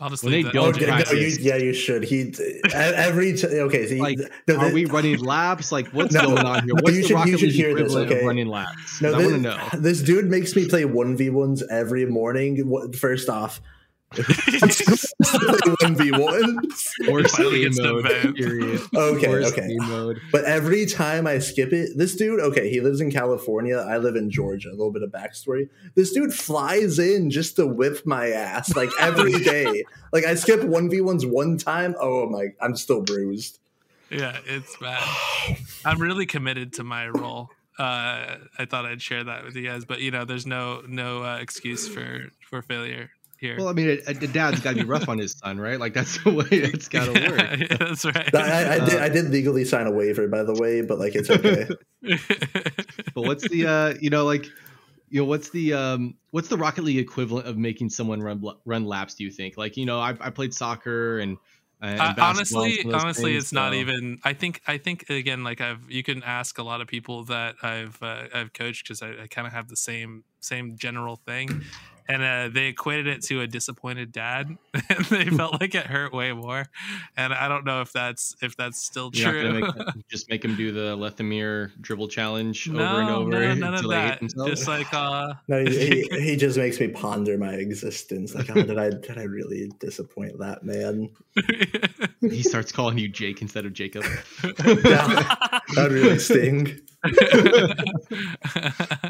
Honestly, when they don't okay, practice. No, you, yeah, you should. He every, t- okay. So he, like, no, are they, we running laps? Like what's no, going on here? What's you the should, Rocket League equivalent this, okay. of running laps? No, I want to know. This dude makes me play one v ones every morning. First off, one v ones or game mode, period. okay Worst okay game mode. But every time I skip it, this dude okay he lives in California, I live in Georgia. A little bit of backstory: this dude flies in just to whip my ass like every day. Like I skip one v ones one time, oh my, I'm still bruised. Yeah, it's bad. I'm really committed to my role. uh I thought I'd share that with you guys, but you know there's no no uh, excuse for for failure here. Well, I mean, a, a dad's got to be rough on his son, right? Like, that's the way it's got to yeah, work. Yeah, that's right. I, I, uh, did, I did legally sign a waiver, by the way, but like, it's okay. But what's the, uh, you know, like, you know, what's the, um, what's the Rocket League equivalent of making someone run run laps? Do you think? Like, you know, I, I played soccer and. Uh, honestly, honestly, things, it's so. Not even. I think. I think again, like I've. You can ask a lot of people that I've. Uh, I've coached because I, I kind of have the same same general thing, and uh, they equated it to a disappointed dad, and they felt like it hurt way more. And I don't know if that's if that's still You're true. Make them, just make them do the Lethemir dribble challenge no, over and over no, none until of that. They hate just like uh... no, he, he, he just makes me ponder my existence. Like, how oh, did I did I really disappoint that man? He starts calling you Jake instead of Jacob. Yeah, that really sting.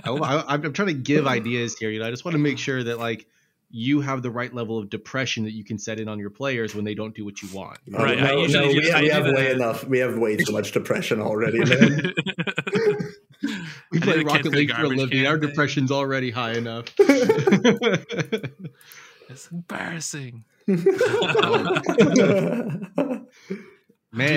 I, I, I'm trying to give ideas here. You know, I just want to make sure that like you have the right level of depression that you can set in on your players when they don't do what you want. Oh, right? No, I usually no, we, have, we have way enough. We have way too much depression already, man. We play Rocket League for a living. Our depression's already high enough. It's embarrassing. Man,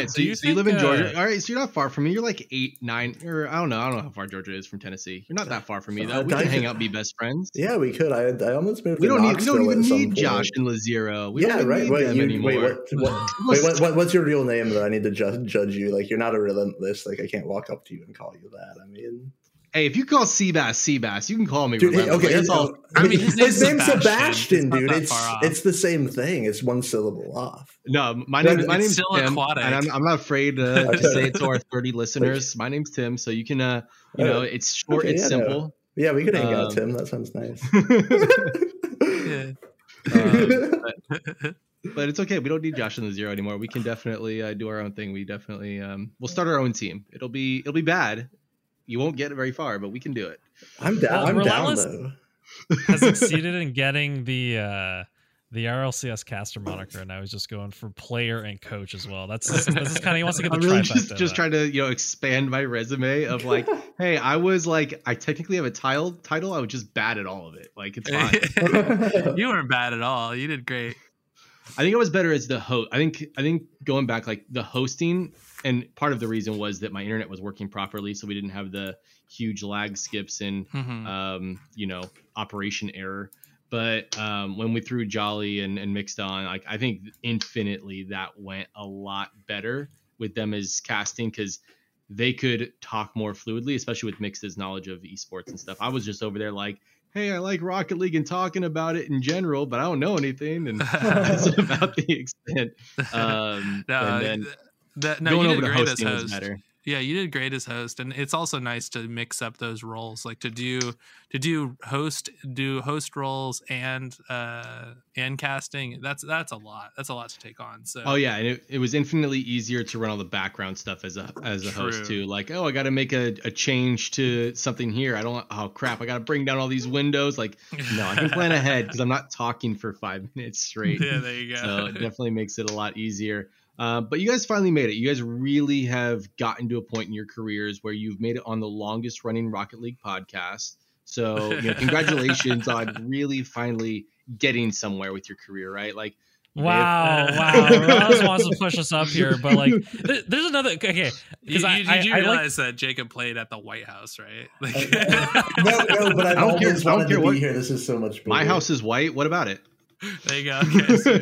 so you, you, so you live in Georgia. All right, so you're not far from me. You're like eight, nine, or I don't know. I don't know how far Georgia is from Tennessee. You're not that far from me, though. We could hang out and be best friends. Yeah, we could. I, I almost moved we to don't Knoxville need, We don't even need point. Josh and Lazero. We yeah, don't right. Need wait, them you, anymore. Wait, what, what, wait what, what, what's your real name, though? I need to ju- judge you. Like, you're not a Relentless. Like, I can't walk up to you and call you that. I mean... Hey, if you call Seabass, Seabass, you can call me. Dude, okay, that's all. I mean, his name's Sebastian, Sebastian dude. It's it's, it's the same thing. It's one syllable off. No, my name my name's still Tim, aquatic. And I'm, I'm not afraid uh, to say it to our thirty listeners. My name's Tim, so you can, uh, you know, it's short, okay, it's yeah, simple. No. Yeah, we could hang um, out, Tim. That sounds nice. Yeah. um, but, But it's okay. We don't need Josh and Lazero anymore. We can definitely uh, do our own thing. We definitely um, we'll start our own team. It'll be it'll be bad. You won't get it very far, but we can do it. I'm down. Well, I'm Relentless down though. Has succeeded in getting the uh, the R L C S caster moniker, and I was just going for player and coach as well. That's this is kind of he wants to get the I'm really just, just trying to you know expand my resume of like, hey, I was like, I technically have a title. Title, I was just bad at all of it. Like it's fine. You weren't bad at all. You did great. I think I was better as the host. I think I think going back like the hosting. And part of the reason was that my internet was working properly, so we didn't have the huge lag skips and, mm-hmm. um, you know, operation error. But um, when we threw Jolly and, and Mixed on, like I think infinitely that went a lot better with them as casting because they could talk more fluidly, especially with Mixed's knowledge of esports and stuff. I was just over there like, hey, I like Rocket League and talking about it in general, but I don't know anything. And that's about the extent. Um, no, and then... Th- That, no, you did great as host. Yeah, you did great as host, and it's also nice to mix up those roles, like to do to do host do host roles and uh, and casting. That's that's a lot. That's a lot to take on. So. Oh yeah, and it, it was infinitely easier to run all the background stuff as a as a True. host too. Like, oh, I got to make a, a change to something here. I don't. Oh crap, I got to bring down all these windows. Like, no, I can plan ahead because I'm not talking for five minutes straight. Yeah, there you go. So it definitely makes it a lot easier. Uh, but you guys finally made it. You guys really have gotten to a point in your careers where you've made it on the longest running Rocket League podcast. So you know, congratulations on really finally getting somewhere with your career, right? Like, wow, if- wow. Ross wants to push us up here, but like, th- there's another. Okay, you, I, you, did you I, realize I like- that Jacob played at the White House, right? Like- no, no, but I, I don't care. I don't care what. Here. This is so much bigger. My house is white. What about it? There you go. Okay, so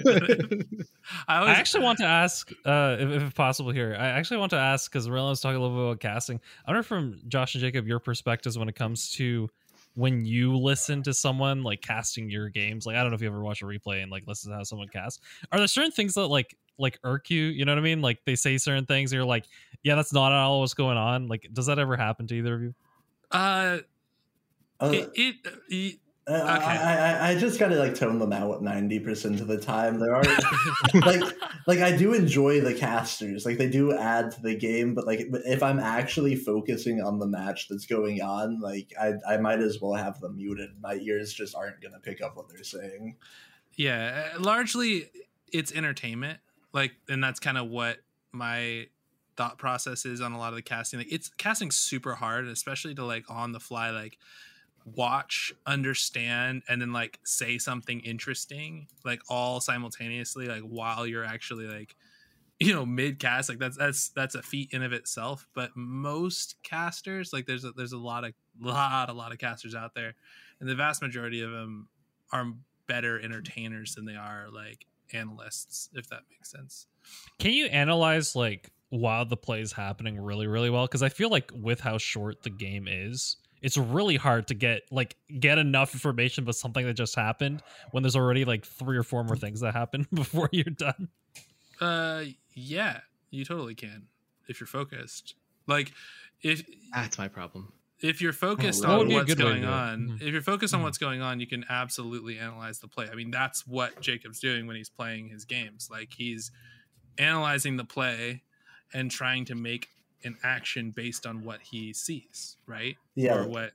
I, I actually want to ask, uh, if, if possible here, I actually want to ask because Relentless was talking a little bit about casting. I wonder from Josh and Jacob, your perspectives when it comes to when you listen to someone like casting your games. Like, I don't know if you ever watch a replay and like listen to how someone casts. Are there certain things that like like irk you? You know what I mean? Like they say certain things, and you're like, yeah, that's not all what's going on. Like, does that ever happen to either of you? Uh, uh it. it, it Uh, okay. I, I I just gotta like tone them out ninety percent of the time. There are like like I do enjoy the casters, like they do add to the game, but like if I'm actually focusing on the match that's going on, like I I might as well have them muted. My ears just aren't gonna pick up what they're saying. Yeah, largely it's entertainment, like, and that's kind of what my thought process is on a lot of the casting. Like it's casting super hard, especially to like on the fly, like. watch, understand, and then like say something interesting, like all simultaneously, like while you're actually like, you know, mid cast, like that's, that's, that's a feat in of itself. But most casters, like there's a, there's a lot of, lot, a lot of casters out there, and the vast majority of them are better entertainers than they are like analysts, if that makes sense. Can you analyze like while the play is happening really, really well? Cause I feel like with how short the game is, it's really hard to get like get enough information about something that just happened when there's already like three or four more things that happen before you're done. Uh, yeah, you totally can if you're focused. Like, if that's my problem. If you're focused oh, on what's going on, mm-hmm. if you're focused on mm-hmm. what's going on, you can absolutely analyze the play. I mean, that's what Jacob's doing when he's playing his games. Like, he's analyzing the play and trying to make an action based on what he sees, right? Yeah. Or what?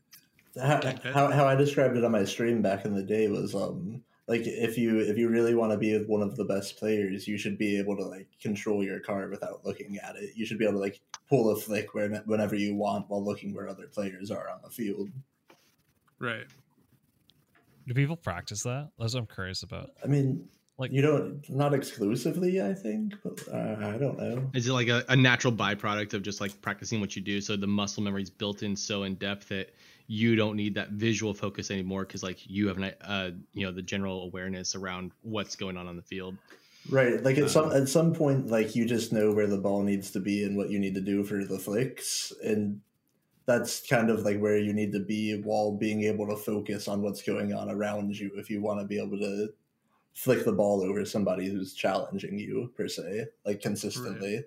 How, how, how I described it on my stream back in the day was, um, like, if you if you really want to be one of the best players, you should be able to like control your car without looking at it. You should be able to like pull a flick where, whenever you want while looking where other players are on the field. Right. Do people practice that? That's what I'm curious about. I mean, like you don't not exclusively, I think, but uh, I don't know. Is it like a, a natural byproduct of just like practicing what you do? So the muscle memory is built in so in depth that you don't need that visual focus anymore because like you have an, uh, you know, the general awareness around what's going on on the field. Right. Like at um, some at some point, like you just know where the ball needs to be and what you need to do for the flicks. And that's kind of like where you need to be while being able to focus on what's going on around you if you want to be able to flick the ball over somebody who's challenging you per se, like consistently. Right.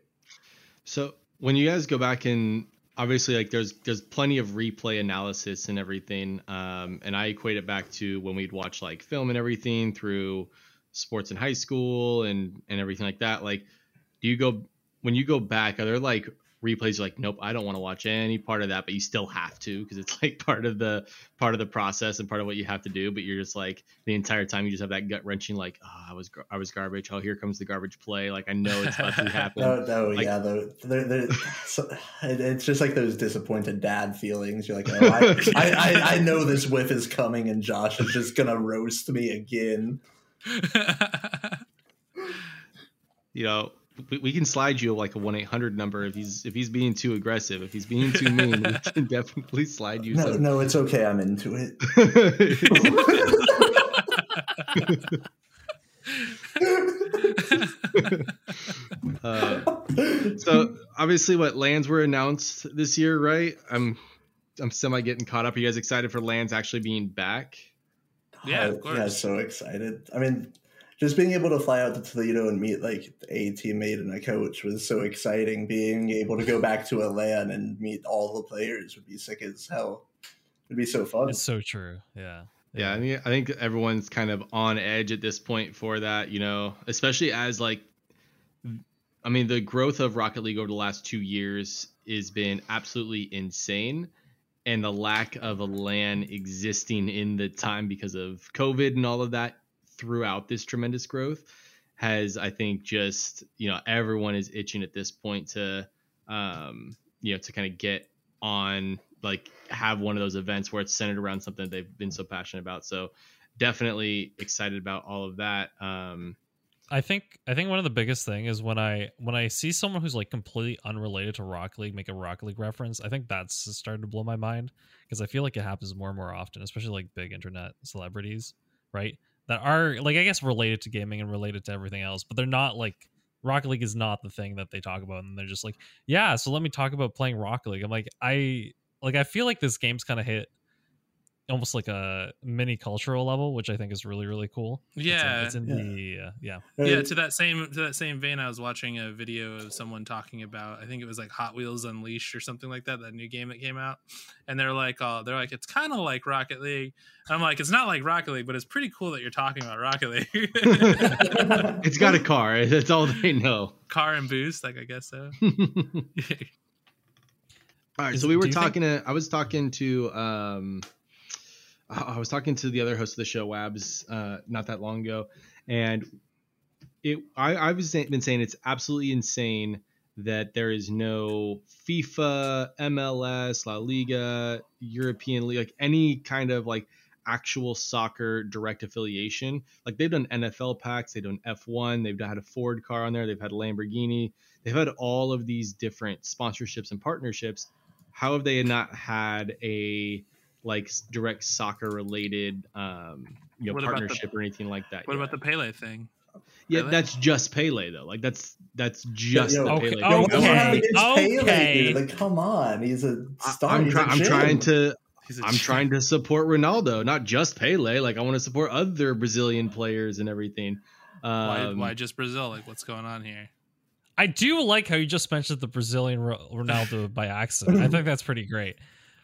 So when you guys go back and obviously, like there's there's plenty of replay analysis and everything, um, and I equate it back to when we'd watch like film and everything through sports in high school and and everything like that. Like, do you go when you go back? Are there like replays? You're like, nope, I don't want to watch any part of that, but you still have to because it's like part of the part of the process and part of what you have to do. But you're just like the entire time you just have that gut wrenching, like, oh, I was I was garbage. Oh, here comes the garbage play. Like I know it's about to happen. No, no, like, yeah, though, they're, they're, so, it's just like those disappointed dad feelings. You're like, oh, I, I, I I know this whiff is coming, and Josh is just gonna roast me again. You know. We can slide you like a one eight hundred number if he's if he's being too aggressive. If he's being too mean, we can definitely slide you. No, some. no, it's okay. I'm into it. uh, so obviously, what lands were announced this year, right? I'm I'm semi getting caught up. Are you guys excited for lands actually being back? Yeah, of course. Yeah, so excited. I mean. Just being able to fly out to Toledo and meet like a teammate and a coach was so exciting. Being able to go back to Atlanta and meet all the players would be sick as hell. It'd be so fun. It's so true. Yeah. Yeah. I mean, I think everyone's kind of on edge at this point for that, you know, especially as like, I mean, the growth of Rocket League over the last two years has been absolutely insane. And the lack of a LAN existing in the time because of COVID and all of that throughout this tremendous growth has, I think, just, you know, everyone is itching at this point to, um, you know, to kind of get on, like have one of those events where it's centered around something that they've been so passionate about. So definitely excited about all of that. Um, I think, I think one of the biggest thing is when I, when I see someone who's like completely unrelated to Rocket League, make a Rocket League reference, I think that's starting to blow my mind because I feel like it happens more and more often, especially like big internet celebrities, right? That are like, I guess, related to gaming and related to everything else, but they're not like Rocket League is not the thing that they talk about. And they're just like, yeah, so let me talk about playing Rocket League. I'm like, I like, I feel like this game's kind of hit almost like a mini cultural level, which I think is really, really cool. Yeah. It's in, it's in yeah. the, uh, yeah. Yeah. To that same, to that same vein, I was watching a video of someone talking about, I think it was like Hot Wheels Unleashed or something like that, that new game that came out. And they're like, oh, they're like, it's kind of like Rocket League. I'm like, it's not like Rocket League, but it's pretty cool that you're talking about Rocket League. It's got a car. That's all they know. Car and boost. Like, I guess so. All right. Is, so we were talking think- to, I was talking to, um, I was talking to the other host of the show, Wabs, uh, not that long ago, and it I, I've been saying it's absolutely insane that there is no FIFA, M L S, La Liga, European League, like any kind of like actual soccer direct affiliation. Like they've done N F L packs, they've done F one, they've had a Ford car on there, they've had Lamborghini, they've had all of these different sponsorships and partnerships. How have they not had a like direct soccer related um, you know, partnership the, or anything like that? What yet? About the Pele thing? Yeah, Pele? That's just Pele though. Like that's that's just yeah, the okay. Pele. Thing. Okay, okay. Pele, dude. Like, come on, he's a star. I'm, try- he's a I'm trying to. I'm ch- trying to support Ronaldo, not just Pele. Like I want to support other Brazilian players and everything. Um, why, why just Brazil? Like what's going on here? I do like how you just mentioned the Brazilian Ronaldo by accident. I think that's pretty great.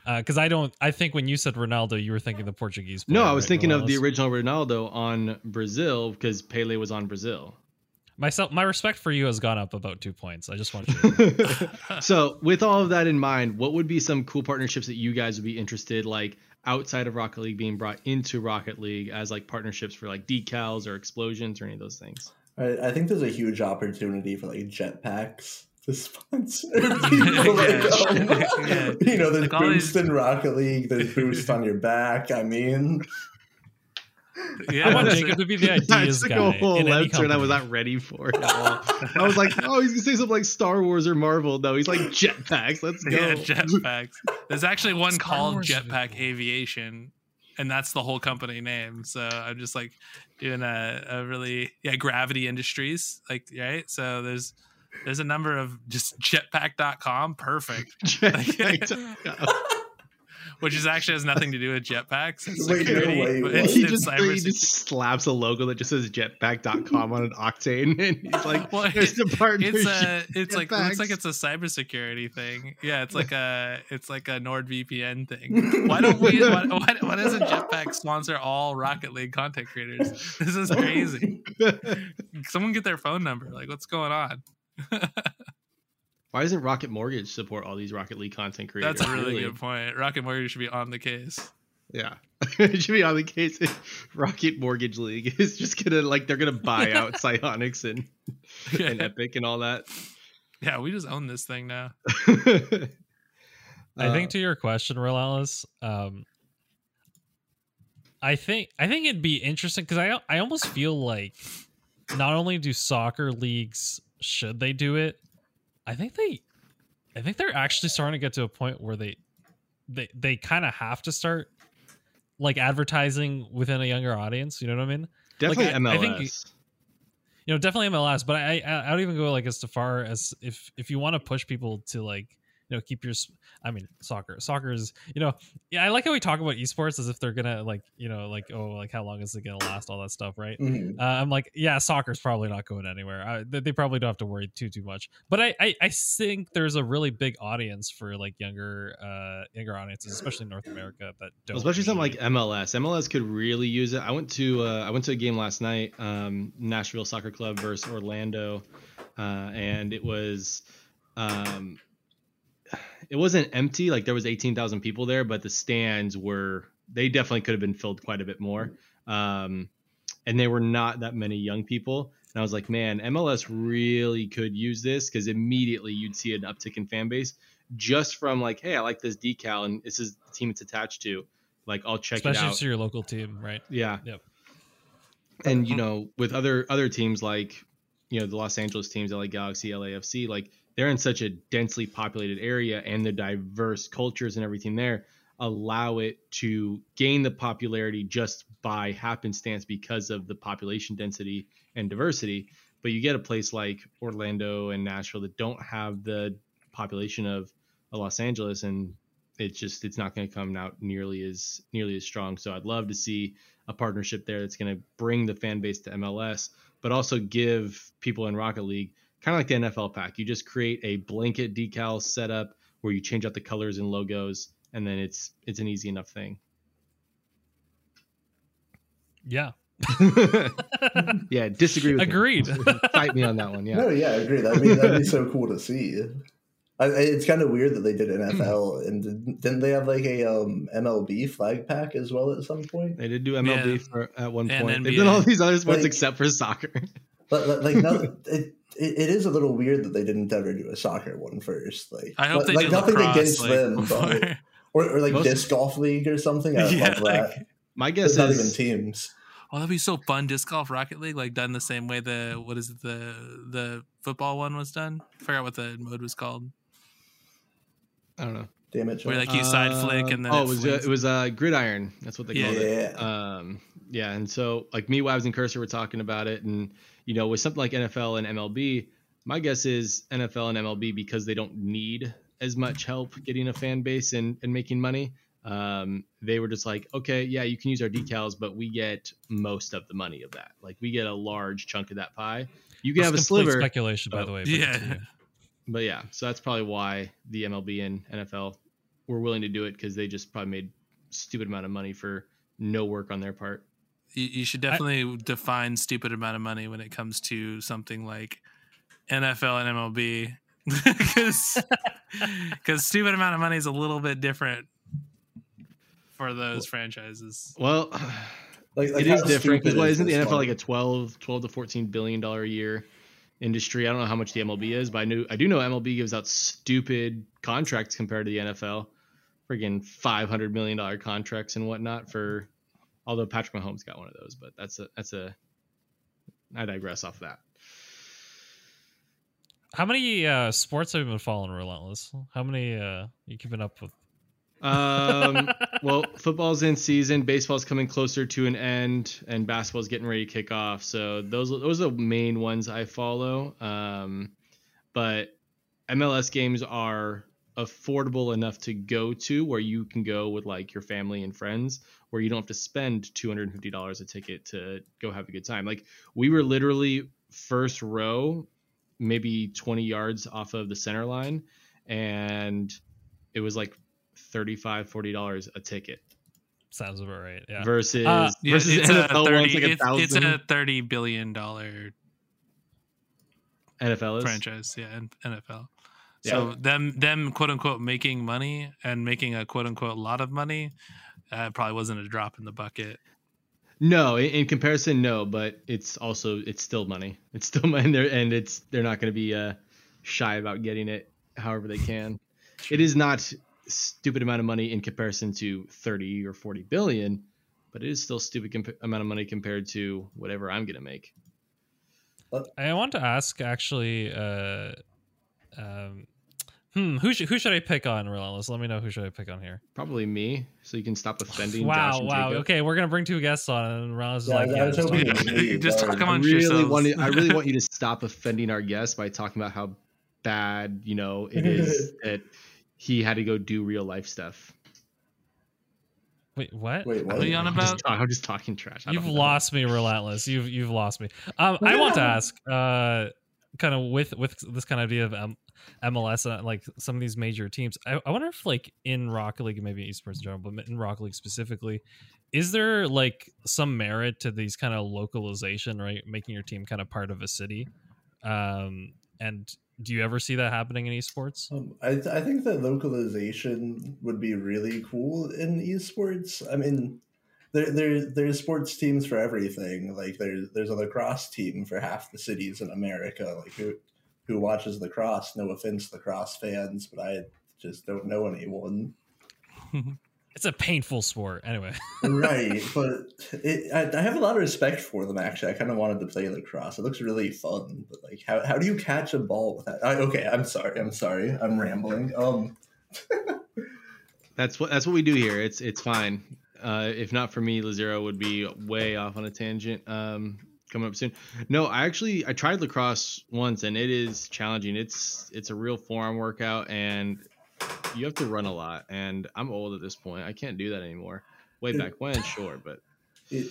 Because uh, I don't, I think when you said Ronaldo, you were thinking the Portuguese player. No, I was right? thinking no, of the original Ronaldo on Brazil because Pele was on Brazil. Myself, my respect for you has gone up about two points. I just want you to. So with all of that in mind, what would be some cool partnerships that you guys would be interested like outside of Rocket League being brought into Rocket League as like partnerships for like decals or explosions or any of those things? I think there's a huge opportunity for like jetpacks to sponsor people. Like, oh, yeah. You know, there's like boost in Rocket League, there's boost on your back. I mean, yeah, I want Jacob to be the ideas guy. I took a whole left turn I was not ready for it at all. I was like, oh, he's gonna say something like Star Wars or Marvel. No, he's like jetpacks. Let's go. Yeah, jetpacks. There's actually one Star called Wars Jetpack League. Aviation. And that's the whole company name. So I'm just like doing a, a really, yeah, Gravity Industries. Like, right. So there's, there's a number of just jetpack dot com. Perfect. Jetpack dot com. Which is actually has nothing to do with jetpacks. It's wait, security, wait, wait, it's he, just, he just slaps a logo that just says jetpack dot com on an Octane, and he's like, well, "There's the partnership." It's a, it's jetpacks. Like looks like it's a cybersecurity thing. Yeah, it's like a, it's like a NordVPN thing. Why don't we? Why, why, why doesn't Jetpack sponsor all Rocket League content creators? This is crazy. Someone get their phone number. Like, what's going on? Why doesn't Rocket Mortgage support all these Rocket League content creators? That's a really, really good point. Rocket Mortgage should be on the case. Yeah. It should be on the case. Rocket Mortgage League is just going to, like, they're going to buy out Psyonix and, yeah. and Epic and all that. Yeah, we just own this thing now. I uh, think to your question, Relentless, um, I think I think it'd be interesting because I, I almost feel like not only do soccer leagues, should they do it, I think they, I think they're actually starting to get to a point where they, they, they kind of have to start like advertising within a younger audience. You know what I mean? Definitely like, I, M L S. I think, you know, definitely M L S. But I, I, I don't even go like as far as if, if you want to push people to like, you know, keep your. I mean, soccer, soccer is, you know, yeah. I like how we talk about esports as if they're gonna like, you know, like oh, like how long is it gonna last, all that stuff, right? Mm-hmm. Uh, I'm like, yeah, soccer's probably not going anywhere. I, they probably don't have to worry too too much. But I, I I think there's a really big audience for like younger uh younger audiences, especially in North America, that don't. Especially something like M L S. M L S could really use it. I went to uh, I went to a game last night, um, Nashville Soccer Club versus Orlando, uh, and it was. Um, It wasn't empty, like there was eighteen thousand people there, but the stands were, they definitely could have been filled quite a bit more. Um, and they were not that many young people. And I was like, man, M L S really could use this because immediately you'd see an uptick in fan base just from like, hey, I like this decal and this is the team it's attached to. Like, I'll check Especially it out. Especially to your local team, right? Yeah. Yep. And, you know, with other other teams like, you know, the Los Angeles teams, L A Galaxy, L A F C, like, they're in such a densely populated area and the diverse cultures and everything there allow it to gain the popularity just by happenstance because of the population density and diversity. But you get a place like Orlando and Nashville that don't have the population of Los Angeles, and it's just, it's not going to come out nearly as nearly as strong. So I'd love to see a partnership there that's going to bring the fan base to M L S, but also give people in Rocket League kind of like the N F L pack. You just create a blanket decal setup where you change out the colors and logos, and then it's it's an easy enough thing. Yeah. Yeah, disagree with Agreed. Me. Fight me on that one, yeah. No, yeah, I agree. That'd be, that'd be so cool to see. I, it's kind of weird that they did N F L, and did, didn't they have like a um, M L B flag pack as well at some point? They did do M L B yeah. for, at one and point. N B A. They've done all these other sports like, except for soccer. But like, no, it, it it is a little weird that they didn't ever do a soccer one first. Like, I hope but, they like, do nothing lacrosse, against like, them, but, or, or like most, disc golf league or something. I yeah, love that. Like, my guess There's is not even teams. Oh, that'd be so fun! Disc golf Rocket League, like done the same way the what is it the the football one was done. I forgot what the mode was called. I don't know. Damn it! Where like you side uh, flick and then oh, it, it was a, it was uh, gridiron. That's what they yeah. called it. Um, yeah, and so like me, Wabs, and Cursor were talking about it, and you know, with something like N F L and M L B, my guess is N F L and M L B because they don't need as much help getting a fan base and and making money. Um, they were just like, okay, yeah, you can use our decals, but we get most of the money of that. Like we get a large chunk of that pie. You can that's have a sliver. Speculation, by oh, the way. But yeah. yeah. But yeah, so that's probably why the M L B and N F L were willing to do it, because they just probably made stupid amount of money for no work on their part. You, you should definitely I, define stupid amount of money when it comes to something like N F L and M L B, because because stupid amount of money is a little bit different for those well, franchises. Well, like, like it is different because well, isn't the N F L fun. like a twelve, twelve to fourteen billion dollars a year industry? I don't know how much the M L B is, but I knew I do know M L B gives out stupid contracts compared to the N F L, friggin' five hundred million dollars contracts and whatnot for. Although Patrick Mahomes got one of those, but that's a that's a. I digress off that. How many uh, sports have you been following, Relentless? How many uh, you keeping up with? um well football's in season, baseball's coming closer to an end, and basketball's getting ready to kick off, so those those are the main ones I follow. Um but M L S games are affordable enough to go to where you can go with like your family and friends, where you don't have to spend two hundred fifty dollars a ticket to go have a good time. Like we were literally first row maybe twenty yards off of the center line, and it was like thirty-five, forty dollars a ticket. Sounds about right. Yeah. Versus uh, versus it's N F L a thirty, like a it's, it's a thirty billion dollar N F L franchise. Yeah, N F L. Yeah. So them them quote unquote making money and making a quote unquote lot of money uh, probably wasn't a drop in the bucket. No, in, in comparison, no. But it's also it's still money. It's still money, there, and it's they're not going to be uh, shy about getting it however they can. It is not stupid amount of money in comparison to thirty or forty billion, but it is still stupid comp- amount of money compared to whatever I'm gonna make. I want to ask actually uh um hmm, who should who should I pick on, Relentless? Let me know who should I pick on here. Probably me, so you can stop offending. wow Josh wow okay, we're gonna bring two guests on, and Relentless is yeah, like yeah, yeah, totally just, me, just talk amongst really yourselves. Want to, I really want you to stop offending our guests by talking about how bad you know it is that he had to go do real life stuff. Wait, what? Wait, what are you on about? I'm just, I'm just talking trash. You've lost me, Relentless. You've you've lost me. Um, yeah. I want to ask, uh, kind of with with this kind of idea of M- MLS, uh, like some of these major teams. I, I wonder if, like, in Rocket League, maybe esports in general, but in Rocket League specifically, is there like some merit to these kind of localization, right? Making your team kind of part of a city, um, and. Do you ever see that happening in esports? Um, I, th- I think that localization would be really cool in esports. I mean, there, there there's sports teams for everything. Like there's there's a lacrosse team for half the cities in America. Like who who watches lacrosse? No offense, lacrosse fans, but I just don't know anyone. It's a painful sport, anyway. Right, but it, I, I have a lot of respect for them. Actually, I kind of wanted to play lacrosse. It looks really fun, but like, how how do you catch a ball with that? I, okay, I'm sorry, I'm sorry, I'm rambling. Um, that's what that's what we do here. It's it's fine. Uh, if not for me, Lazero would be way off on a tangent. Um, coming up soon. No, I actually I tried lacrosse once, and it is challenging. It's it's a real forearm workout, and you have to run a lot, and I'm old at this point. I can't do that anymore. Way back when, sure, but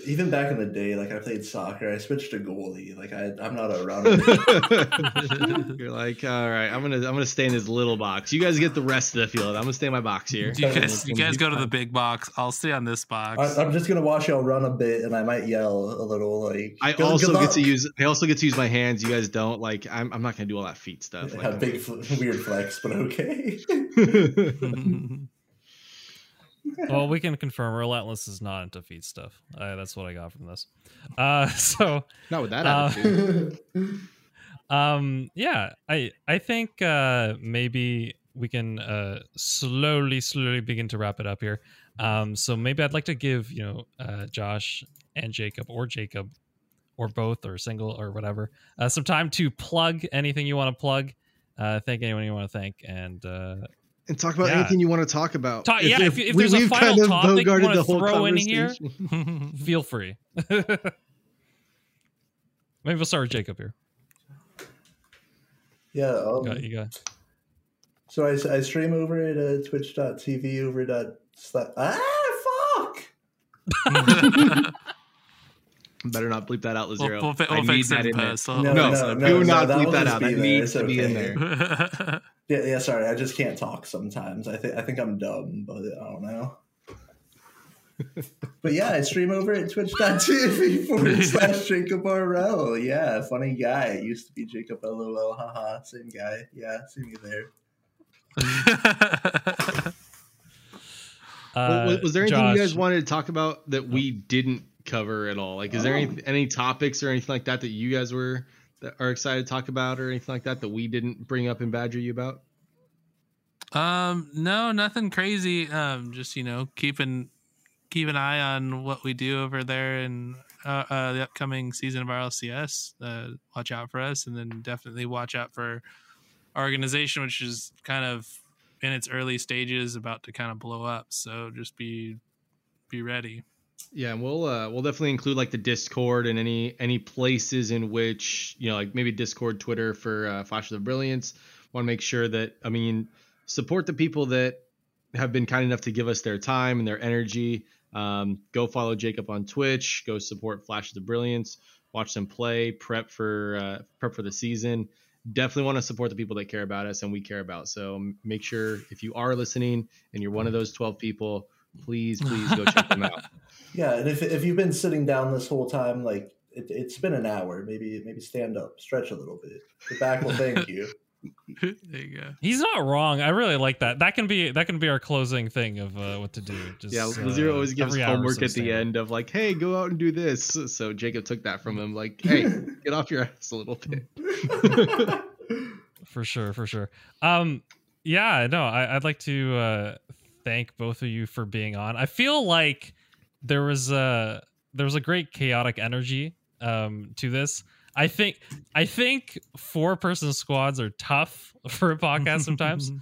even back in the day, like I played soccer, I switched to goalie. Like I, I'm not a runner. You're like, all right, I'm gonna, I'm gonna stay in this little box. You guys get the rest of the field. I'm gonna stay in my box here. You guys, you guys go to the big box. I'll stay on this box. I, I'm just gonna watch y'all run a bit, and I might yell a little. Like I good, also good get to use, I also get to use my hands. You guys don't. Like I'm, I'm not gonna do all that feet stuff. Like, big weird flex, but okay. Well, we can confirm Relentless is not into feed stuff. Uh, that's what I got from this. Uh, so not with that attitude. Uh, um, yeah, I I think uh, maybe we can uh, slowly, slowly begin to wrap it up here. Um, so maybe I'd like to give you know uh, Josh and Jacob, or Jacob, or both, or single, or whatever, uh, some time to plug anything you want to plug. Uh, thank anyone you want to thank, and. Uh, And talk about yeah. anything you want to talk about. Talk, if, yeah, if, if, if there's we, a final kind of topic you want to throw in here, feel free. Maybe we'll start with Jacob here. Yeah. Um, got it, you got it. So I, I stream over at uh, twitch dot t v over dot sla- ah, fuck! Better not bleep that out, Lazero. We'll, we'll, we'll I need that in there. So. No, no, no, no, do not no, bleep that out. That needs to be okay. in there. Yeah, yeah, sorry, I just can't talk sometimes. I think I think I'm dumb, but I don't know. But yeah, I stream over at twitch dot t v forward slash Jacob R L. Yeah, funny guy. It used to be Jacob L O L. Haha, same guy. Yeah, see me there. uh, well, was, was there anything Josh, you guys wanted to talk about that we didn't cover at all? Like, is um, there any any topics or anything like that that you guys were? That are excited to talk about or anything like that that we didn't bring up and badger you about? Um, no, nothing crazy. Um, just you know, keep an keep an eye on what we do over there and uh, uh, the upcoming season of R L C S. Uh, watch out for us, and then definitely watch out for our organization, which is kind of in its early stages, about to kind of blow up. So just be be ready. Yeah, and we'll uh, we'll definitely include like the Discord and any any places in which, you know, like maybe Discord, Twitter for uh, Flashes of Brilliance. Want to make sure that, I mean, support the people that have been kind enough to give us their time and their energy. Um, go follow Jacob on Twitch. Go support Flashes of Brilliance. Watch them play. Prep for uh, prep for the season. Definitely want to support the people that care about us and we care about. So make sure if you are listening and you're one of those twelve people, please please go check them out. Yeah, and if if you've been sitting down this whole time, like it, it's been an hour, maybe maybe stand up, stretch a little bit. The back will thank you. There you go. He's not wrong. I really like that. That can be that can be our closing thing of uh, what to do. Just, yeah, Lazero uh, always gives homework at the end of like, hey, go out and do this. So Jacob took that from him, like, hey, get off your ass a little bit. For sure, for sure. Um, yeah, no, I, I'd like to uh, thank both of you for being on. I feel like. There was a there was a great chaotic energy um, to this. I think I think four person squads are tough for a podcast sometimes,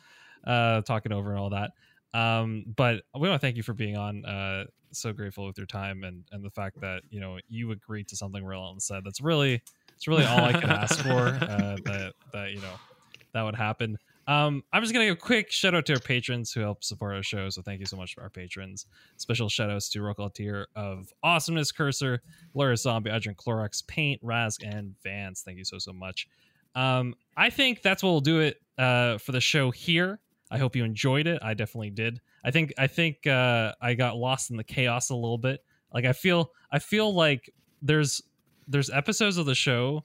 uh, talking over and all that. Um, but we want to thank you for being on. Uh, so grateful with your time and, and the fact that you know you agreed to something Relentless said. That's really it's really all I could ask for. Uh, that that you know that would happen. Um, I'm just going to give a quick shout out to our patrons who help support our show. So thank you so much for our patrons. Special shout outs to Rocket League of Awesomeness, Cursor, Glorious Zombie, Adrian Clorox, Paint, Rask, and Vance. Thank you so, so much. Um, I think that's what we'll do it uh, for the show here. I hope you enjoyed it. I definitely did. I think I think uh, I got lost in the chaos a little bit. Like I feel I feel like there's there's episodes of the show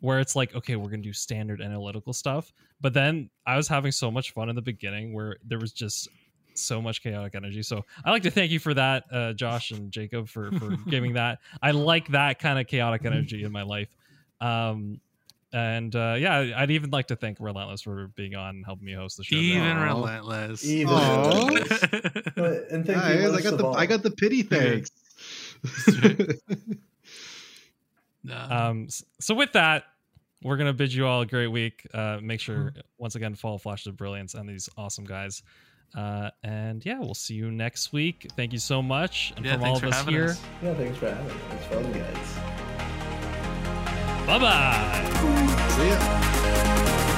where it's like, okay, we're going to do standard analytical stuff. But then I was having so much fun in the beginning where there was just so much chaotic energy. So I'd like to thank you for that, uh, Josh and Jacob, for, for giving that. I like that kind of chaotic energy in my life. Um, and uh, yeah, I'd even like to thank Relentless for being on and helping me host the show. Even Aww. Relentless. Even Relentless. But, and thank yeah, you I, got the, I got the pity thanks. No. Um, so with that, we're going to bid you all a great week. Uh, make sure, once again, follow Flashes of Brilliance and these awesome guys. Uh, and yeah, we'll see you next week. Thank you so much. And yeah, from all of us here. Us. Yeah, thanks for having us. It's fun, guys. Bye-bye. See ya.